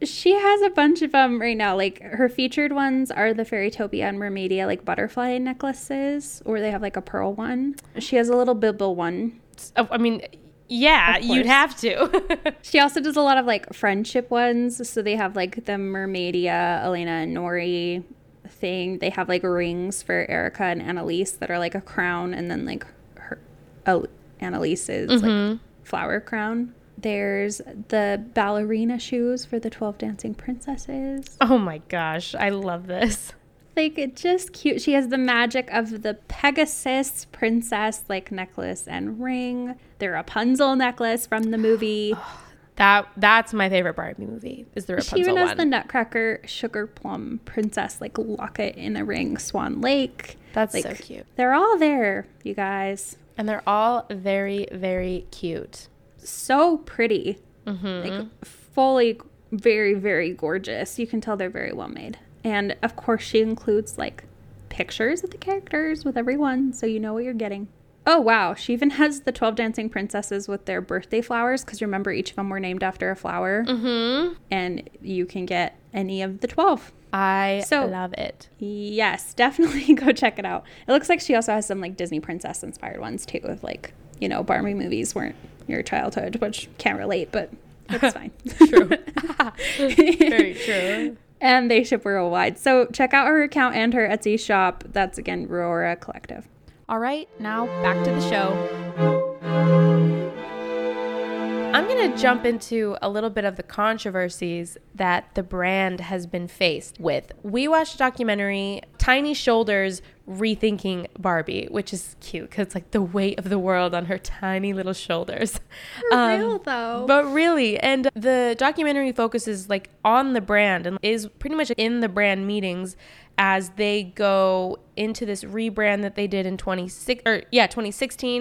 she has a bunch of them right now. Like her featured ones are the Fairytopia and Mermaidia, like butterfly necklaces, or they have like a pearl one. She has a little bibble one. Oh, I mean, yeah, you'd have to. She also does a lot of like friendship ones. So they have like the Mermaidia, Elena and Nori thing. They have like rings for Erica and Annalise that are like a crown, and then like her oh, Annalise's mm-hmm. like flower crown. There's the ballerina shoes for the twelve dancing princesses. Oh my gosh, I love this. Like, it's just cute. She has the magic of the Pegasus princess, like necklace and ring. The Rapunzel necklace from the movie. Oh, that That's my favorite Barbie movie, is the Rapunzel one. She even has one. The Nutcracker sugar plum princess, like locket in a ring, Swan Lake. That's like, so cute. They're all there, you guys. And they're all very, very cute. So pretty, mm-hmm. like fully very, very gorgeous. You can tell they're very well made. And of course she includes like pictures of the characters with everyone, so you know what you're getting. Oh wow, she even has the twelve dancing princesses with their birthday flowers, because remember each of them were named after a flower. Mm-hmm. And you can get any of the twelve. I so, love it. Yes, definitely go check it out. It looks like she also has some like Disney princess inspired ones too, of like, you know, Barbie movies weren't your childhood, which can't relate, but it's fine. True. Very true. And they ship worldwide. So check out her account and her Etsy shop. That's, again, Roora Collective. All right, now back to the show. I'm going to jump into a little bit of the controversies that the brand has been faced with. We watched a documentary, Tiny Shoulders Rethinking Barbie, which is cute because it's like the weight of the world on her tiny little shoulders. For um, real, though. But really. And the documentary focuses like on the brand and is pretty much in the brand meetings as they go into this rebrand that they did in twenty sixteen.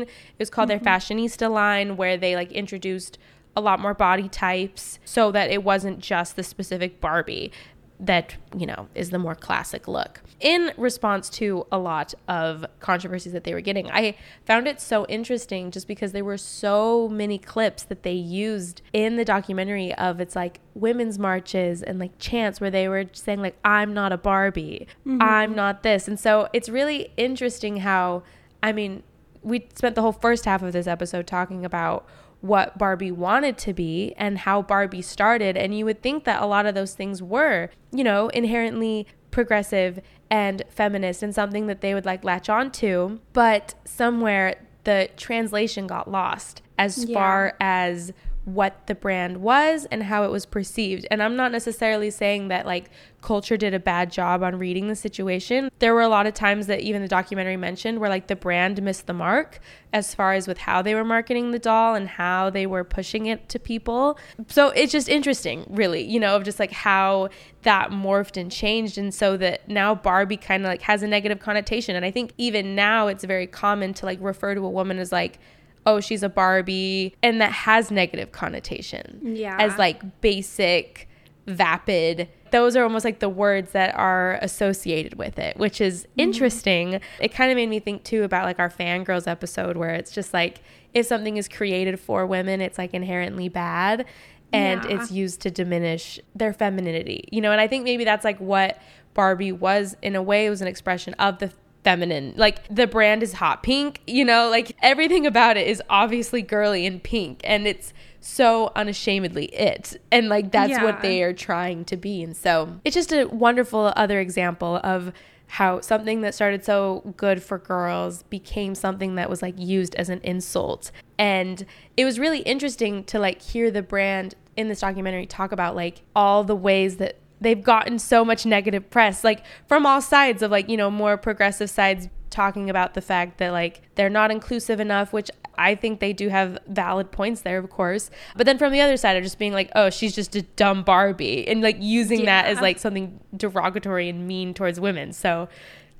It was called mm-hmm. their Fashionista line, where they like introduced a lot more body types so that it wasn't just the specific Barbie that, you know, is the more classic look. In response to a lot of controversies that they were getting, I found it so interesting just because there were so many clips that they used in the documentary of it's like women's marches and like chants where they were saying like, I'm not a Barbie, mm-hmm. I'm not this. And so it's really interesting how, I mean, we spent the whole first half of this episode talking about what Barbie wanted to be and how Barbie started. And you would think that a lot of those things were, you know, inherently progressive and feminist and something that they would like latch on to. But somewhere the translation got lost as yeah. far as what the brand was and how it was perceived. And I'm not necessarily saying that like culture did a bad job on reading the situation. There were a lot of times that even the documentary mentioned where like the brand missed the mark as far as with how they were marketing the doll and how they were pushing it to people. So it's just interesting, really, you know, of just like how that morphed and changed. And so that now Barbie kind of like has a negative connotation. And I think even now it's very common to like refer to a woman as like, oh, she's a Barbie, and that has negative connotation. Yeah. As like basic, vapid. Those are almost like the words that are associated with it, which is interesting. Mm-hmm. It kind of made me think too about like our Fangirls episode where it's just like if something is created for women, it's like inherently bad and yeah. it's used to diminish their femininity. You know, and I think maybe that's like what Barbie was in a way. It was an expression of the feminine, like the brand is hot pink, you know, like everything about it is obviously girly and pink, and it's so unashamedly it, and like that's yeah. what they are trying to be. And so it's just a wonderful other example of how something that started so good for girls became something that was like used as an insult. And it was really interesting to like hear the brand in this documentary talk about like all the ways that they've gotten so much negative press, like from all sides of like, you know, more progressive sides talking about the fact that like they're not inclusive enough, which I think they do have valid points there, of course. But then from the other side of just being like, oh, she's just a dumb Barbie, and like using yeah. that as like something derogatory and mean towards women. So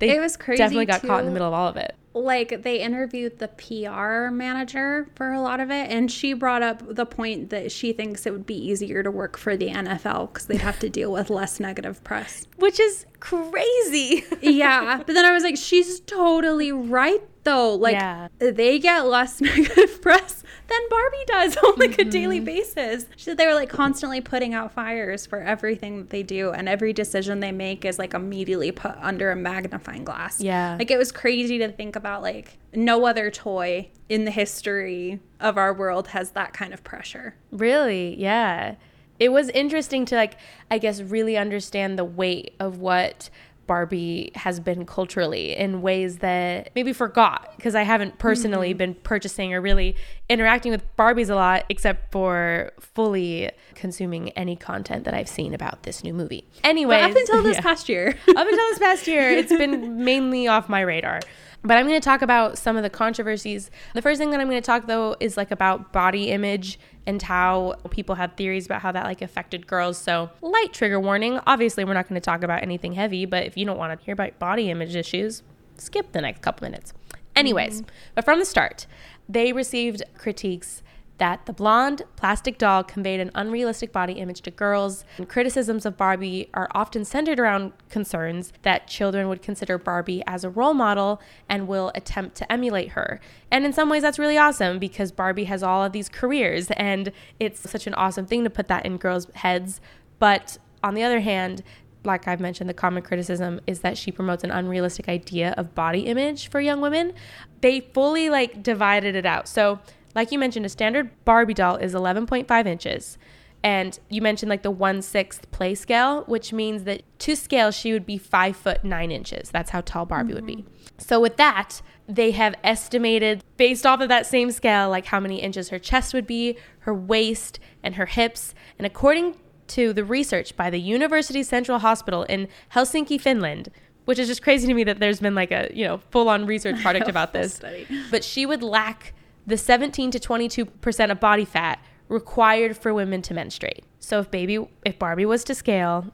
they it was crazy definitely got too. Caught in the middle of all of it. Like they interviewed the P R manager for a lot of it, and she brought up the point that she thinks it would be easier to work for the N F L because they'd have to deal with less negative press. Which is crazy. Yeah. But then I was like, she's totally right, though. Like yeah. they get less negative press than Barbie does on like mm-hmm. a daily basis. She said they were like constantly putting out fires for everything that they do, and every decision they make is like immediately put under a magnifying glass. Yeah. Like it was crazy to think about. About like no other toy in the history of our world has that kind of pressure. Really? Yeah. It was interesting to like, I guess, really understand the weight of what Barbie has been culturally in ways that maybe forgot, because I haven't personally mm-hmm. been purchasing or really interacting with Barbies a lot except for fully consuming any content that I've seen about this new movie. Anyway, up until this yeah. past year. Up until this past year, it's been mainly off my radar. But I'm going to talk about some of the controversies. The first thing that I'm going to talk, though, is like about body image and how people have theories about how that like affected girls. So light trigger warning. Obviously, we're not going to talk about anything heavy, but if you don't want to hear about body image issues, skip the next couple minutes. Anyways, mm-hmm. but from the start, they received critiques that the blonde plastic doll conveyed an unrealistic body image to girls. And criticisms of Barbie are often centered around concerns that children would consider Barbie as a role model and will attempt to emulate her. And in some ways, that's really awesome because Barbie has all of these careers, and it's such an awesome thing to put that in girls' heads. But on the other hand, like I've mentioned, the common criticism is that she promotes an unrealistic idea of body image for young women. They fully like divided it out. So like you mentioned, a standard Barbie doll is eleven point five inches. And you mentioned like the one-sixth play scale, which means that to scale, she would be five foot nine inches. That's how tall Barbie mm-hmm. would be. So with that, they have estimated based off of that same scale, like how many inches her chest would be, her waist, and her hips. And according to the research by the University Central Hospital in Helsinki, Finland, which is just crazy to me that there's been like a, you know, full-on research project about this. Study. But she would lack the seventeen to twenty-two percent of body fat required for women to menstruate. So if baby, if Barbie was to scale,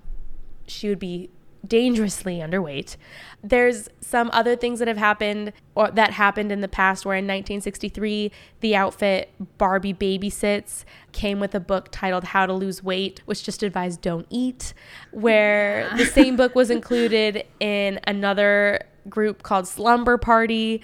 she would be dangerously underweight. There's some other things that have happened or that happened in the past where in nineteen sixty-three, the outfit Barbie Babysits came with a book titled How to Lose Weight, which just advised don't eat, where yeah. the same book was included in another group called Slumber Party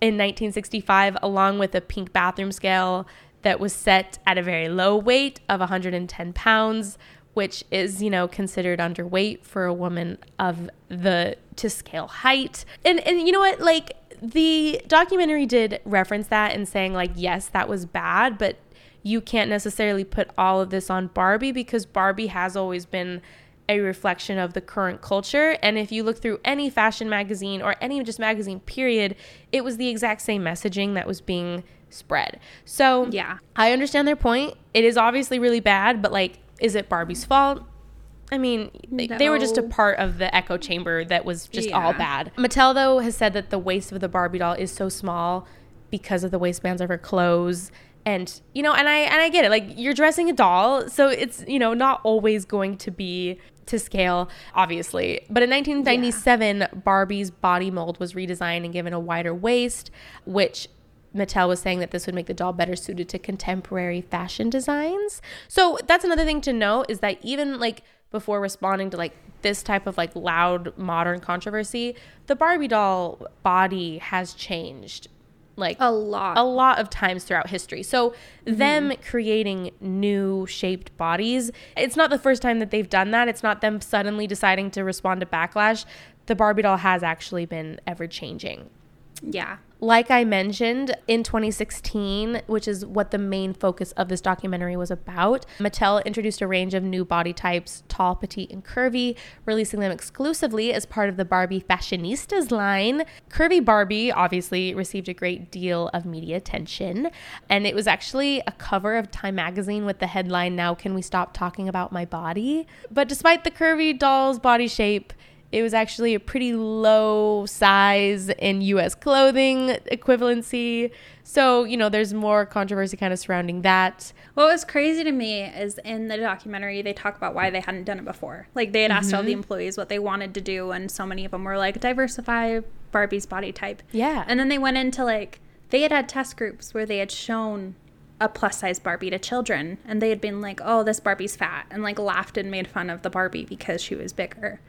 in nineteen sixty-five, along with a pink bathroom scale that was set at a very low weight of one hundred ten pounds, which is, you know, considered underweight for a woman of the to scale height. And and you know what, like the documentary did reference that and saying like, yes, that was bad, but you can't necessarily put all of this on Barbie because Barbie has always been a reflection of the current culture. And if you look through any fashion magazine or any just magazine period, it was the exact same messaging that was being spread. So yeah, I understand their point. It is obviously really bad, but like, is it Barbie's fault? I mean, no. they were just a part of the echo chamber that was just yeah. all bad. Mattel, though, has said that the waist of the Barbie doll is so small because of the waistbands of her clothes. And, you know, and I and I get it. Like, you're dressing a doll, so it's, you know, not always going to be to scale, obviously. But in nineteen ninety-seven, yeah. Barbie's body mold was redesigned and given a wider waist, which Mattel was saying that this would make the doll better suited to contemporary fashion designs. So that's another thing to know, is that even like before responding to like this type of like loud modern controversy, the Barbie doll body has changed like a lot, a lot of times throughout history. So mm-hmm. them creating new shaped bodies, it's not the first time that they've done that. It's not them suddenly deciding to respond to backlash. The Barbie doll has actually been ever changing. Yeah. Like I mentioned, in twenty sixteen, which is what the main focus of this documentary was about, Mattel introduced a range of new body types, tall, petite, and curvy, releasing them exclusively as part of the Barbie Fashionistas line. Curvy Barbie obviously received a great deal of media attention, and it was actually a cover of Time magazine with the headline, "Now Can We Stop Talking About My Body?" But despite the curvy doll's body shape, it was actually a pretty low size in U S clothing equivalency. So, you know, there's more controversy kind of surrounding that. What was crazy to me is in the documentary, they talk about why they hadn't done it before. Like, they had asked mm-hmm. all the employees what they wanted to do, and so many of them were like, diversify Barbie's body type. Yeah. And then they went into, like, they had had test groups where they had shown a plus size Barbie to children, and they had been like, oh, this Barbie's fat, and like laughed and made fun of the Barbie because she was bigger.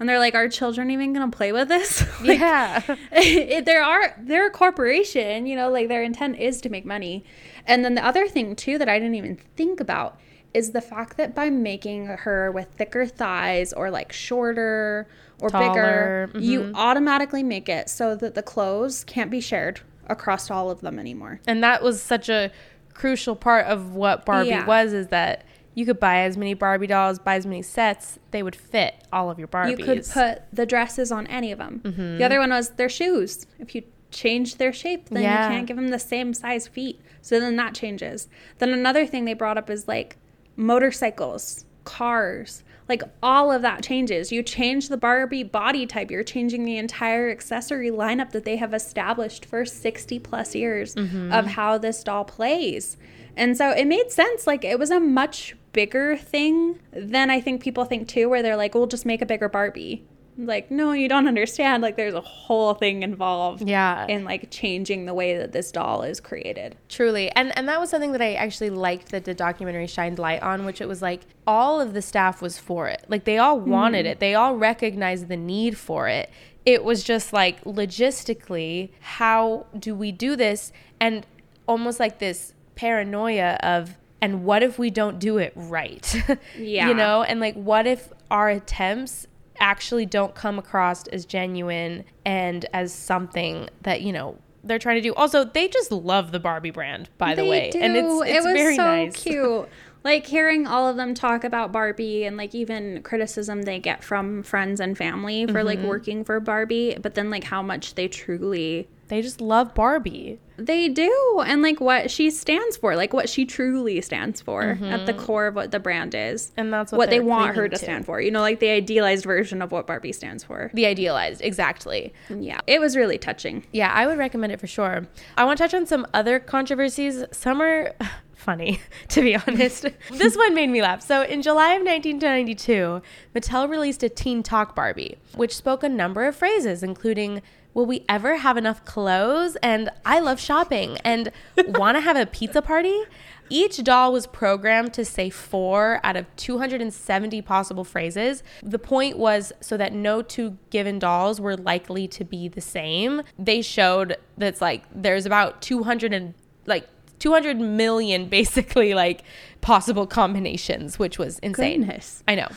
And they're like, are children even going to play with this? Like, yeah. It, there are, they're a corporation, you know, like their intent is to make money. And then the other thing, too, that I didn't even think about is the fact that by making her with thicker thighs or like shorter or taller, bigger, mm-hmm. you automatically make it so that the clothes can't be shared across all of them anymore. And that was such a crucial part of what Barbie yeah. was, is that you could buy as many Barbie dolls, buy as many sets. They would fit all of your Barbies. You could put the dresses on any of them. Mm-hmm. The other one was their shoes. If you change their shape, then yeah. you can't give them the same size feet. So then that changes. Then another thing they brought up is like motorcycles, cars. Like all of that changes. You change the Barbie body type. You're changing the entire accessory lineup that they have established for sixty plus years mm-hmm. of how this doll plays. And so it made sense. Like, it was a much bigger thing than I think people think, too, where they're like, we'll just make a bigger Barbie. Like, no, you don't understand. Like, there's a whole thing involved yeah. in, like, changing the way that this doll is created. Truly. And and that was something that I actually liked that the documentary shined light on, which it was, like, all of the staff was for it. Like, they all wanted mm. it. They all recognized the need for it. It was just, like, logistically, how do we do this? And almost like this paranoia of, and what if we don't do it right? Yeah. You know, and like, what if our attempts actually don't come across as genuine and as something that, you know, they're trying to do. Also, they just love the Barbie brand, by they the way. Do. And it's, it's it was very so nice. Cute. like hearing all of them talk about Barbie and like even criticism they get from friends and family for mm-hmm. like working for Barbie, but then like how much they truly they just love Barbie. They do. And like what she stands for, like what she truly stands for mm-hmm. at the core of what the brand is. And that's what, what they want her to, to stand for. You know, like the idealized version of what Barbie stands for. The idealized. Exactly. Yeah. It was really touching. Yeah, I would recommend it for sure. I want to touch on some other controversies. Some are funny, to be honest. This one made me laugh. So in July of nineteen ninety-two, Mattel released a Teen Talk Barbie, which spoke a number of phrases, including, will we ever have enough clothes? And I love shopping and want to have a pizza party? Each doll was programmed to say four out of two hundred seventy possible phrases. The point was so that no two given dolls were likely to be the same. They showed that's like there's about two hundred and like two hundred million basically like possible combinations, which was insane. Goodness. I know.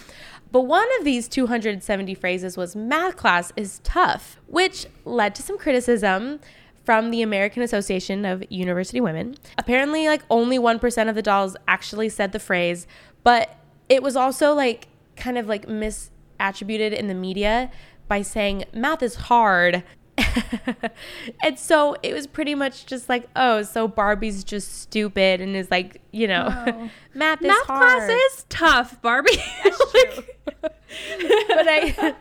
But one of these two hundred seventy phrases was math class is tough, which led to some criticism from the American Association of University Women. Apparently, like only one percent of the dolls actually said the phrase, but it was also like kind of like misattributed in the media by saying math is hard. And so it was pretty much just like, oh, so Barbie's just stupid and is like, you know, no. math is math hard. Math class is tough, Barbie. That's true. But I,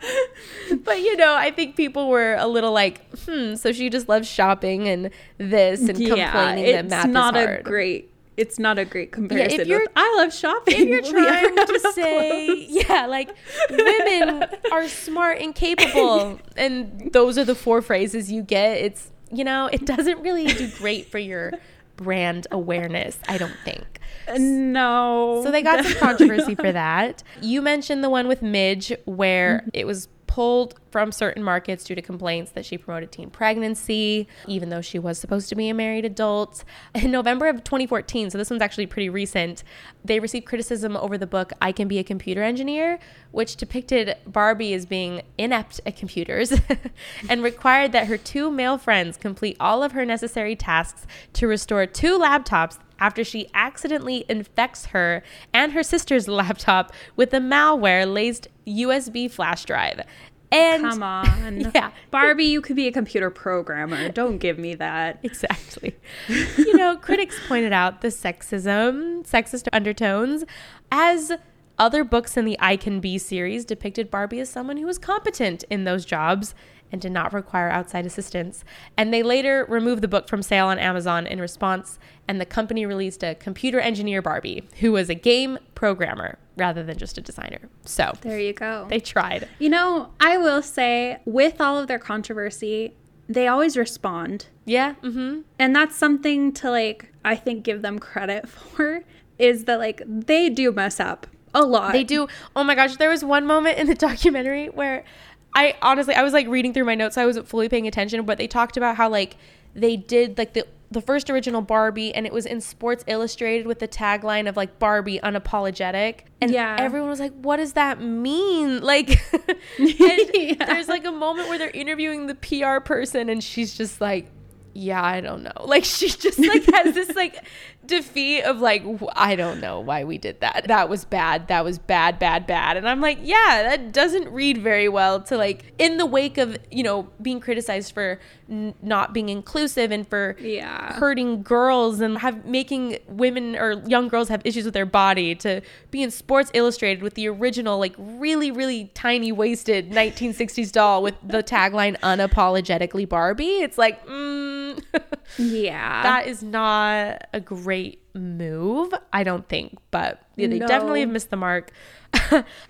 but you know, I think people were a little like, hmm, so she just loves shopping and this and yeah, complaining that math is hard. It's not a great. It's not a great comparison. Yeah, if you're, with, I love shopping. If you're trying to say, yeah, like women are smart and capable, and those are the four phrases you get, it's, you know, it doesn't really do great for your brand awareness, I don't think. No. So they got some controversy for that. You mentioned the one with Midge where mm-hmm. it was pulled from certain markets due to complaints that she promoted teen pregnancy, even though she was supposed to be a married adult. In November of twenty fourteen, so this one's actually pretty recent, they received criticism over the book I Can Be a Computer Engineer, which depicted Barbie as being inept at computers and required that her two male friends complete all of her necessary tasks to restore two laptops after she accidentally infects her and her sister's laptop with a malware-laced U S B flash drive. And come on. Yeah. Barbie, you could be a computer programmer. Don't give me that. Exactly. You know, critics pointed out the sexism, sexist undertones, as other books in the I Can Be series depicted Barbie as someone who was competent in those jobs and did not require outside assistance. And they later removed the book from sale on Amazon in response, and the company released a computer engineer Barbie, who was a game programmer rather than just a designer. So there you go. They tried. You know, I will say, with all of their controversy, they always respond. Yeah. Mm-hmm. And that's something to, like, I think give them credit for, is that, like, they do mess up a lot. They do. Oh, my gosh. There was one moment in the documentary where I honestly, I was like reading through my notes, so I wasn't fully paying attention, but they talked about how like they did like the, the first original Barbie, and it was in Sports Illustrated with the tagline of like Barbie unapologetic. And yeah. everyone was like, what does that mean? Like, and yeah. there's like a moment where they're interviewing the P R person and she's just like, yeah, I don't know. Like she just like has this like defeat of like, I don't know why we did that. That was bad. That was bad, bad, bad. And I'm like, yeah, that doesn't read very well to like in the wake of, you know, being criticized for n- not being inclusive and for yeah. hurting girls and have making women or young girls have issues with their body, to be in Sports Illustrated with the original like really, really tiny waisted nineteen sixties doll with the tagline unapologetically Barbie. It's like, mm. Yeah, that is not a great move, I don't think, but yeah, they no. definitely have missed the mark.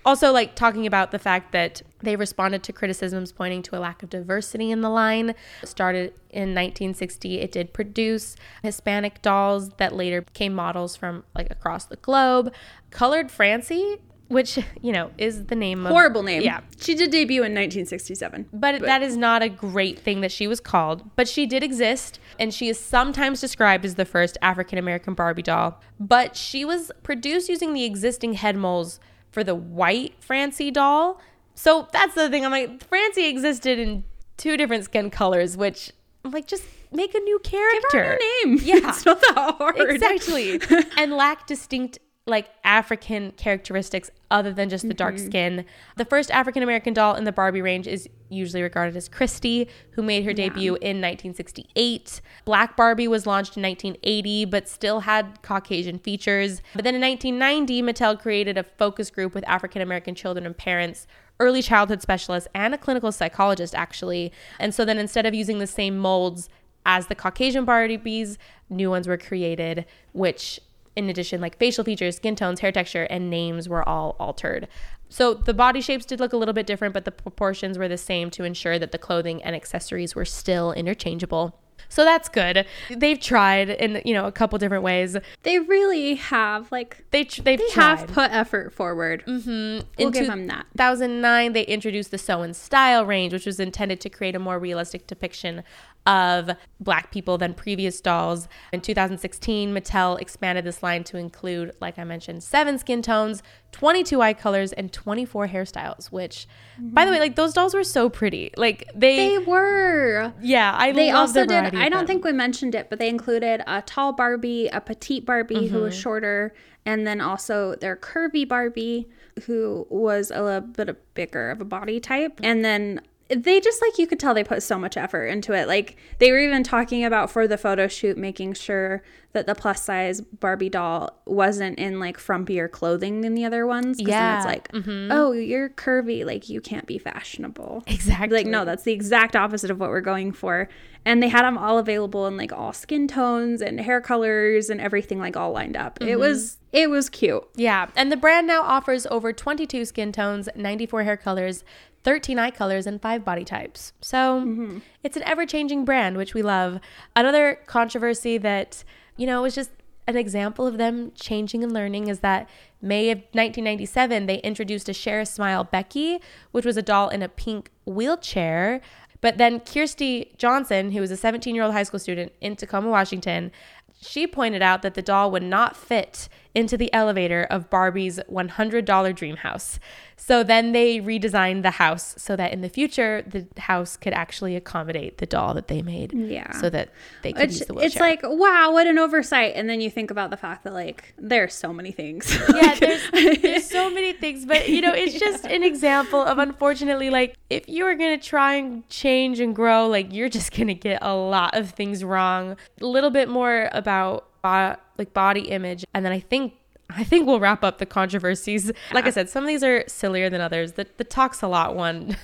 Also, like talking about the fact that they responded to criticisms pointing to a lack of diversity in the line. Started in nineteen sixty, it did produce Hispanic dolls that later became models from like across the globe. Colored Francie, which, you know, is the name horrible of... Horrible name. Yeah. She did debut in nineteen sixty-seven. But, but that is not a great thing that she was called. But she did exist, and she is sometimes described as the first African-American Barbie doll. But she was produced using the existing head molds for the white Francie doll. So that's the thing. I'm like, Francie existed in two different skin colors, which I'm like, just... make a new character. Give her a new name. Yeah. It's not that hard. Exactly. And lack distinct like African characteristics other than just the mm-hmm. dark skin. The first African-American doll in the Barbie range is usually regarded as Christy, who made her yeah. debut in nineteen sixty-eight. Black Barbie was launched in nineteen eighty, but still had Caucasian features. But then in nineteen ninety, Mattel created a focus group with African-American children and parents, early childhood specialists, and a clinical psychologist, actually. And so then instead of using the same molds as the Caucasian Barbies, new ones were created, which... in addition, like facial features, skin tones, hair texture, and names were all altered. So the body shapes did look a little bit different, but the proportions were the same to ensure that the clothing and accessories were still interchangeable. So that's good. They've tried in, you know, a couple different ways. They really have. Like they tr- they've they tried. have put effort forward. Mm-hmm. We'll in give them that. In two thousand nine, they introduced the sew and style range, which was intended to create a more realistic depiction of Black people than previous dolls. In two thousand sixteen, Mattel expanded this line to include, like I mentioned, seven skin tones, twenty-two eye colors, and twenty-four hairstyles, which, mm-hmm. by the way, like those dolls were so pretty. Like they They were. Yeah, I they love also the did. I don't them. think we mentioned it, but they included a tall Barbie, a petite Barbie mm-hmm. who was shorter, and then also their curvy Barbie, who was a little bit bigger of a body type, and then they just, like, you could tell they put so much effort into it. Like, they were even talking about for the photo shoot making sure that the plus size Barbie doll wasn't in, like, frumpier clothing than the other ones. Because yeah. then it's like, mm-hmm. oh, you're curvy. Like, you can't be fashionable. Exactly. Like, no, that's the exact opposite of what we're going for. And they had them all available in, like, all skin tones and hair colors and everything, like, all lined up. Mm-hmm. It was... It was cute. Yeah. And the brand now offers over twenty-two skin tones, ninety-four hair colors, thirteen eye colors, and five body types. So mm-hmm. it's an ever-changing brand, which we love. Another controversy that, you know, was just an example of them changing and learning is that May of nineteen ninety-seven, they introduced a Share a Smile Becky, which was a doll in a pink wheelchair. But then Kirsty Johnson, who was a seventeen-year-old high school student in Tacoma, Washington, she pointed out that the doll would not fit into the elevator of Barbie's one hundred dollars dream house. So then they redesigned the house so that in the future, the house could actually accommodate the doll that they made. Yeah. So that they could it's, use the wheelchair. It's like, wow, what an oversight. And then you think about the fact that, like, there are so many things. Yeah, there's, there's so many things. But, you know, it's just yeah. an example of, unfortunately, like, if you are going to try and change and grow, like, you're just going to get a lot of things wrong. A little bit more about... Uh, like body image, and then I think I think we'll wrap up the controversies. Like I said, some of these are sillier than others. The the talks a lot one,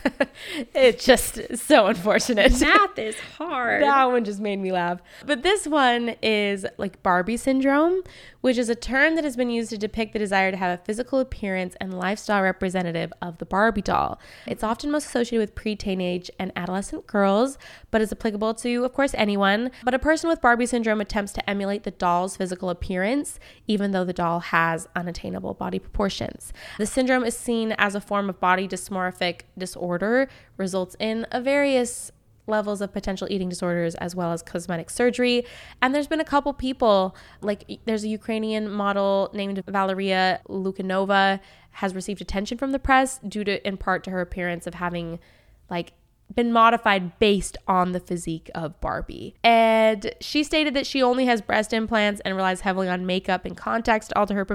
it's just so unfortunate. Math is hard. That one just made me laugh. But this one is like Barbie syndrome, which is a term that has been used to depict the desire to have a physical appearance and lifestyle representative of the Barbie doll. It's often most associated with pre-teenage and adolescent girls, but is applicable to, of course, anyone. But a person with Barbie syndrome attempts to emulate the doll's physical appearance, even though the doll has unattainable body proportions. The syndrome is seen as a form of body dysmorphic disorder, results in a various levels of potential eating disorders as well as cosmetic surgery. And there's been a couple people, like there's a Ukrainian model named Valeria Lukanova has received attention from the press due to in part to her appearance of having like been modified based on the physique of Barbie. And she stated that she only has breast implants and relies heavily on makeup and contacts to alter her,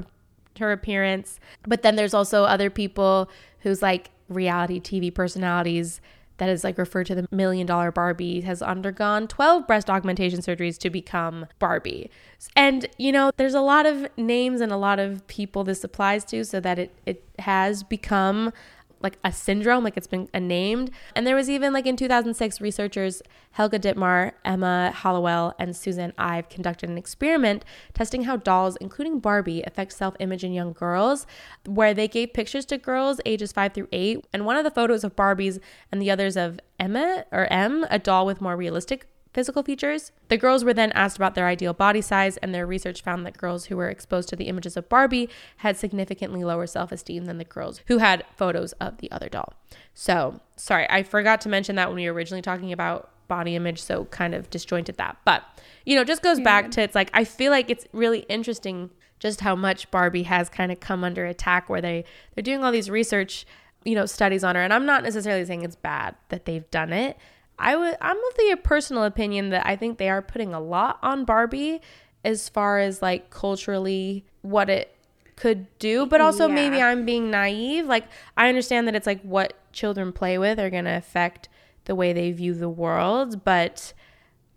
her appearance. But then there's also other people who's like reality T V personalities that is like referred to the Million Dollar Barbie has undergone twelve breast augmentation surgeries to become Barbie. And, you know, there's a lot of names and a lot of people this applies to so that it, it has become like a syndrome, like it's been named. And there was even like in two thousand six, researchers Helga Dittmar, Emma Hollowell, and Susan Ive conducted an experiment testing how dolls, including Barbie, affect self-image in young girls, where they gave pictures to girls ages five through eight. And one of the photos of Barbies and the others of Emma or M, a doll with more realistic physical features. The girls were then asked about their ideal body size, and their research found that girls who were exposed to the images of Barbie had significantly lower self-esteem than the girls who had photos of the other doll. So, sorry, I forgot to mention that when we were originally talking about body image, so kind of disjointed that. But, you know, it just goes yeah. back to it's like, I feel like it's really interesting just how much Barbie has kind of come under attack where they, they're doing all these research, you know, studies on her. And I'm not necessarily saying it's bad that they've done it. I would, I'm of the personal opinion that I think they are putting a lot on Barbie as far as like culturally what it could do, but also yeah. maybe I'm being naive. Like, I understand that it's like what children play with are going to affect the way they view the world, but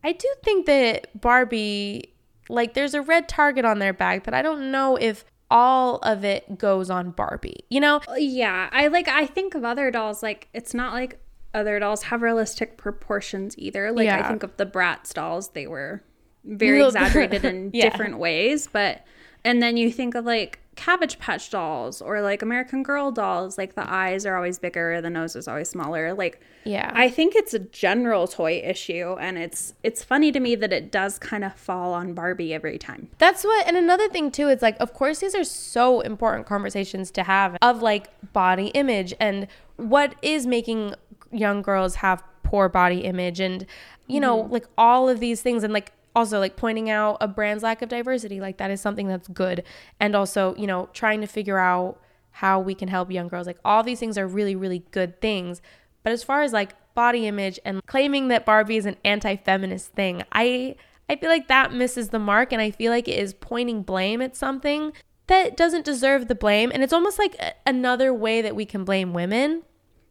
I do think that Barbie, like, there's a red target on their back that I don't know if all of it goes on Barbie, you know? Yeah, I like, I think of other dolls, like, it's not like other dolls have realistic proportions either. Like, yeah. I think of the Bratz dolls, they were very exaggerated in yeah. different ways, but, and then you think of like Cabbage Patch dolls or like American Girl dolls, like the eyes are always bigger, the nose is always smaller. Like, yeah, I think it's a general toy issue, and it's it's funny to me that it does kind of fall on Barbie every time. That's what, and another thing too is like, of course these are so important conversations to have of like body image and what is making young girls have poor body image, and you mm. know, like all of these things, and like also, like, pointing out a brand's lack of diversity, like, that is something that's good. And also, you know, trying to figure out how we can help young girls. Like, all these things are really, really good things. But as far as, like, body image and claiming that Barbie is an anti-feminist thing, I I feel like that misses the mark. And I feel like it is pointing blame at something that doesn't deserve the blame. And it's almost like a- another way that we can blame women.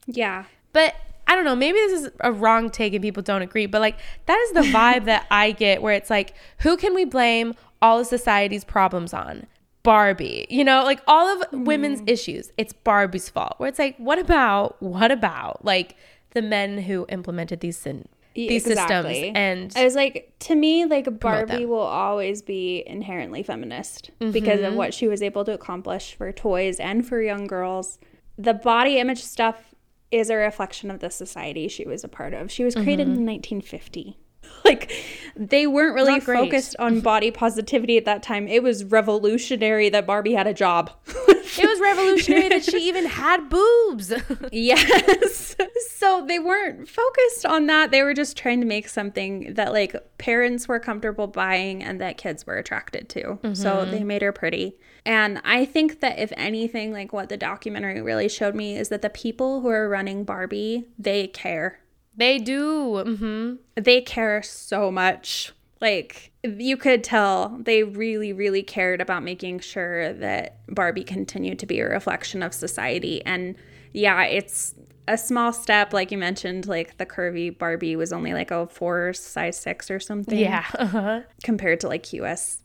Yeah. But I don't know, maybe this is a wrong take and people don't agree, but like that is the vibe that I get, where it's like, who can we blame all of society's problems on? Barbie. You know, like all of women's mm. issues, it's Barbie's fault. Where it's like, what about, what about like the men who implemented these sin- these exactly. systems? And I was like, to me, like Barbie will always be inherently feminist mm-hmm. because of what she was able to accomplish for toys and for young girls. The body image stuff is a reflection of the society she was a part of. She was created mm-hmm. in nineteen fifty. Like, they weren't really focused on body positivity at that time. It was revolutionary that Barbie had a job. It was revolutionary that she even had boobs. Yes. So they weren't focused on that. They were just trying to make something that, like, parents were comfortable buying and that kids were attracted to. Mm-hmm. So they made her pretty. And I think that if anything, like what the documentary really showed me is that the people who are running Barbie, they care. They do. Mm-hmm. They care so much. Like, you could tell they really, really cared about making sure that Barbie continued to be a reflection of society. And yeah, it's a small step. Like you mentioned, like the curvy Barbie was only like a four size six or something. Yeah. Uh-huh. Compared to like U S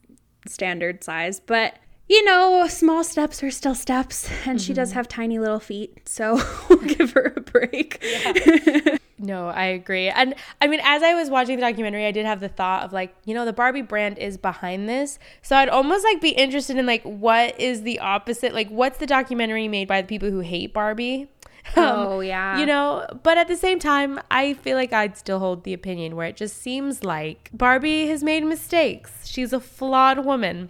standard size. But you know, small steps are still steps, and mm-hmm. she does have tiny little feet, so we'll give her a break. Yeah. No, I agree. And I mean, as I was watching the documentary, I did have the thought of like, you know, the Barbie brand is behind this. So I'd almost like be interested in like, what is the opposite? Like, what's the documentary made by the people who hate Barbie? Oh, um, yeah. You know, but at the same time, I feel like I'd still hold the opinion where it just seems like Barbie has made mistakes. She's a flawed woman.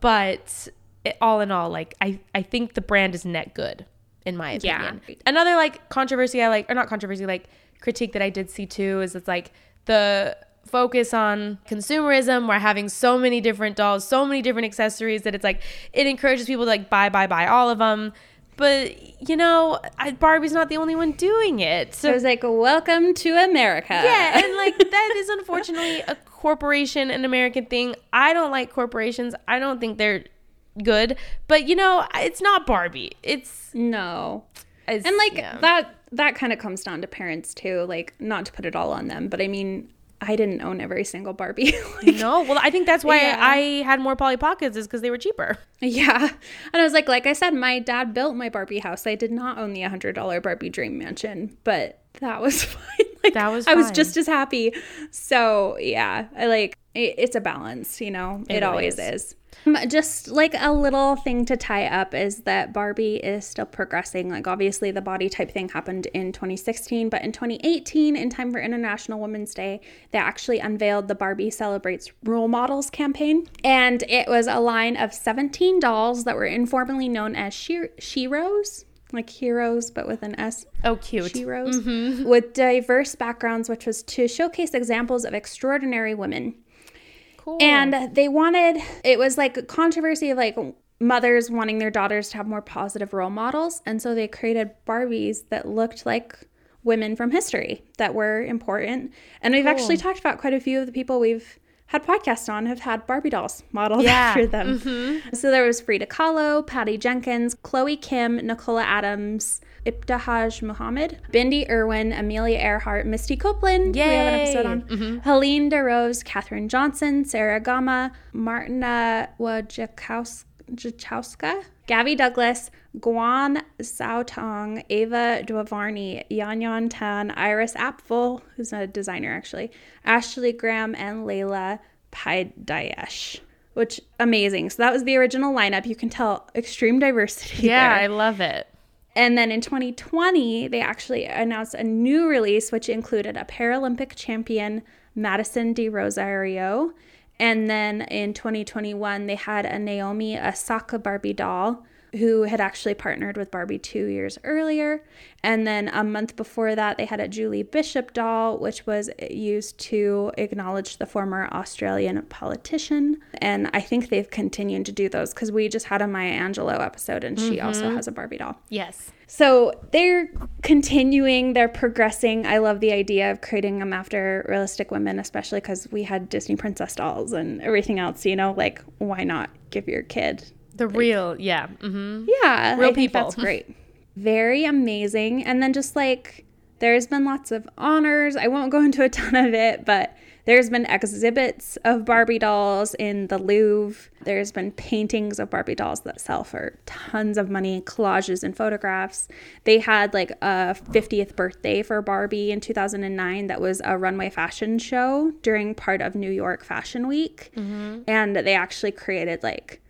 But it, all in all, like, I, I think the brand is net good, in my opinion. Yeah. Another, like, controversy I like, or not controversy, like, critique that I did see, too, is it's, like, the focus on consumerism. We're having so many different dolls, so many different accessories that it's, like, it encourages people to, like, buy, buy, buy all of them. But, you know, I, Barbie's not the only one doing it. So I was like, welcome to America. Yeah, and, like, that is unfortunately a corporation, an American thing. I don't like corporations. I don't think they're good. But, you know, it's not Barbie. It's... No. It's, and, like, yeah. that that kind of comes down to parents, too. Like, not to put it all on them, but, I mean... I didn't own every single Barbie. Like, no. Well, I think that's why yeah. I, I had more Polly Pockets, is because they were cheaper. Yeah. And I was like, like I said, my dad built my Barbie house. I did not own the one hundred dollars Barbie Dream Mansion, but that was fine. Like, that was fine. I was just as happy. So, yeah. I like, it, it's a balance, you know? It, it always is. is. Um, just like a little thing to tie up is that Barbie is still progressing. Like, obviously the body type thing happened in twenty sixteen, but in twenty eighteen, in time for International Women's Day, they actually unveiled the Barbie Celebrates Role Models campaign, and it was a line of seventeen dolls that were informally known as she- Sheroes. Like heroes, but with an S. Oh, cute. Sheroes. Mm-hmm. With diverse backgrounds, which was to showcase examples of extraordinary women. Cool. And they wanted, it was like a controversy of like mothers wanting their daughters to have more positive role models. And so they created Barbies that looked like women from history that were important. And we've cool. actually talked about quite a few of the people we've had podcasts on have had Barbie dolls modeled yeah. after them. Mm-hmm. So there was Frida Kahlo, Patty Jenkins, Chloe Kim, Nicola Adams, Ibtihaj Muhammad, Bindi Irwin, Amelia Earhart, Misty Copeland, Yay. we have an episode on, mm-hmm. Helene DeRose, Katherine Johnson, Sarah Gama, Martina Wojciechowska, Gabby Douglas, Guan Zhaotong, Ava Dwavarni, Yan Yan Tan, Iris Apfel, who's not a designer actually, Ashley Graham, and Layla Paidayesh, which amazing. So that was the original lineup. You can tell extreme diversity Yeah, there. I love it. And then in twenty twenty, they actually announced a new release, which included a Paralympic champion, Madison DeRosario. And then in twenty twenty-one, they had a Naomi Osaka Barbie doll who had actually partnered with Barbie two years earlier. And then a month before that, they had a Julie Bishop doll, which was used to acknowledge the former Australian politician. And I think they've continued to do those because we just had a Maya Angelou episode and mm-hmm. she also has a Barbie doll. Yes. So they're continuing, they're progressing. I love the idea of creating them after realistic women, especially because we had Disney princess dolls and everything else, you know, like why not give your kid the like, real, yeah. Mm-hmm. Yeah. Real I people. Think that's great. Very amazing. And then just like there's been lots of honors. I won't go into a ton of it, but there's been exhibits of Barbie dolls in the Louvre. There's been paintings of Barbie dolls that sell for tons of money, collages and photographs. They had like a fiftieth birthday for Barbie in two thousand nine that was a runway fashion show during part of New York Fashion Week. Mm-hmm. And they actually created like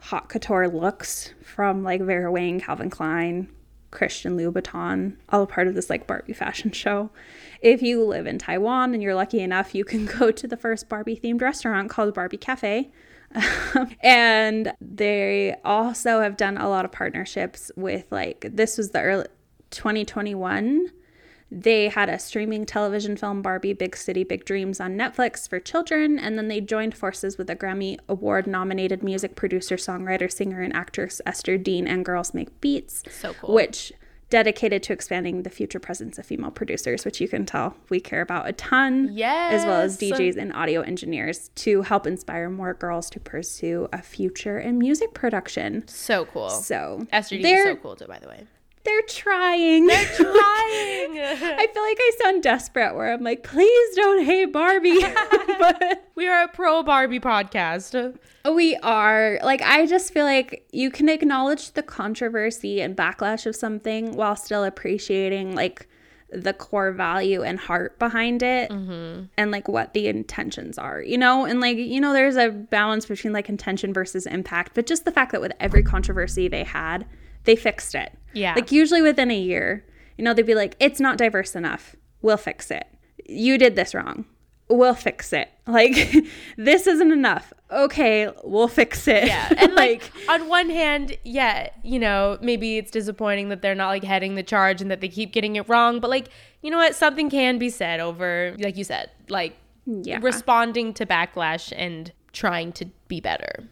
hot couture looks from like Vera Wang, Calvin Klein, Christian Louboutin, all part of this like Barbie fashion show. If you live in Taiwan and you're lucky enough, you can go to the first Barbie themed restaurant called Barbie Cafe. And they also have done a lot of partnerships with like, this was the early twenty twenty-one. They had a streaming television film, Barbie Big City, Big Dreams on Netflix for children. And then they joined forces with a Grammy Award nominated music producer, songwriter, singer, and actress Esther Dean and Girls Make Beats. So cool. Which dedicated to expanding the future presence of female producers, which you can tell we care about a ton. Yes. As well as D Js and audio engineers to help inspire more girls to pursue a future in music production. So cool. So Esther Dean is so cool too, by the way. They're trying. They're trying. I feel like I sound desperate where I'm like, please don't hate Barbie. But we are a pro Barbie podcast. We are. Like, I just feel like you can acknowledge the controversy and backlash of something while still appreciating, like, the core value and heart behind it mm-hmm. and, like, what the intentions are, you know? And, like, you know, there's a balance between, like, intention versus impact. But just the fact that with every controversy they had, they fixed it. Yeah. Like usually within a year, you know, they'd be like, it's not diverse enough. We'll fix it. You did this wrong. We'll fix it. Like, this isn't enough. Okay, we'll fix it. Yeah. And like, like on one hand, yeah, you know, maybe it's disappointing that they're not like heading the charge and that they keep getting it wrong. But like, you know what? Something can be said over, like you said, like yeah. responding to backlash and trying to be better.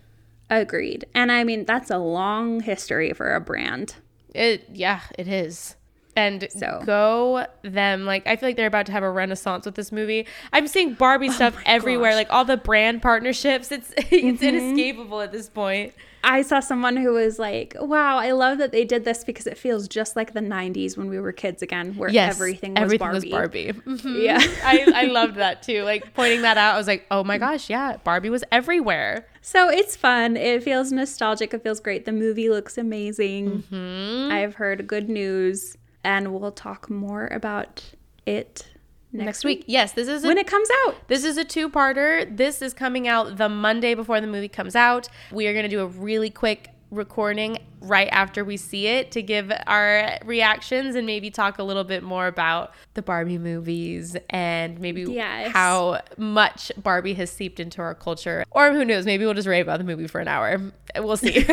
Agreed. And I mean, that's a long history for a brand. It, yeah, it is. And so. Go them. Like, I feel like they're about to have a renaissance with this movie. I'm seeing Barbie oh stuff everywhere. Gosh. Like, all the brand partnerships. It's it's mm-hmm. inescapable at this point. I saw someone who was like, wow, I love that they did this because it feels just like the nineties when we were kids again, where yes, everything was everything Barbie. Everything was Barbie. Mm-hmm. Yeah. I, I loved that, too. Like, pointing that out, I was like, oh, my gosh, yeah, Barbie was everywhere. So it's fun. It feels nostalgic. It feels great. The movie looks amazing. Mm-hmm. I've heard good news, and we'll talk more about it next, next week. week. Yes, this is a, when it comes out. This is a two-parter. This is coming out the Monday before the movie comes out. We are going to do a really quick recording right after we see it to give our reactions and maybe talk a little bit more about the Barbie movies and maybe yes. how much Barbie has seeped into our culture. Or who knows, maybe we'll just rave about the movie for an hour. We'll see.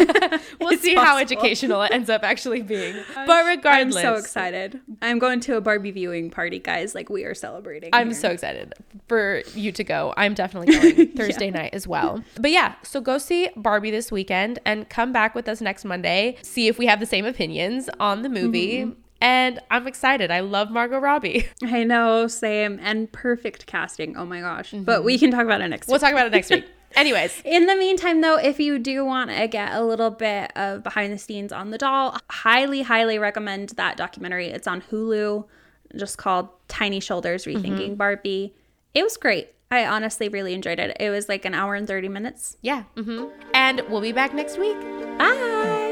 We'll see possible. How educational it ends up actually being. But regardless. I'm so excited. I'm going to a Barbie viewing party, guys. Like, we are celebrating. I'm here. So excited for you to go. I'm definitely going Thursday yeah. night as well. But yeah, so go see Barbie this weekend and come back with us next Monday. See if we have the same opinions on the movie. Mm-hmm. And I'm excited. I love Margot Robbie. I know, same. And perfect casting. Oh my gosh. Mm-hmm. But we can talk about it next we'll week. We'll talk about it next week. Anyways. In the meantime, though, if you do want to get a little bit of behind the scenes on the doll, highly, highly recommend that documentary. It's on Hulu, just called Tiny Shoulders, Rethinking mm-hmm. Barbie. It was great. I honestly really enjoyed it. It was like an hour and thirty minutes. Yeah. Mm-hmm. And we'll be back next week. Bye.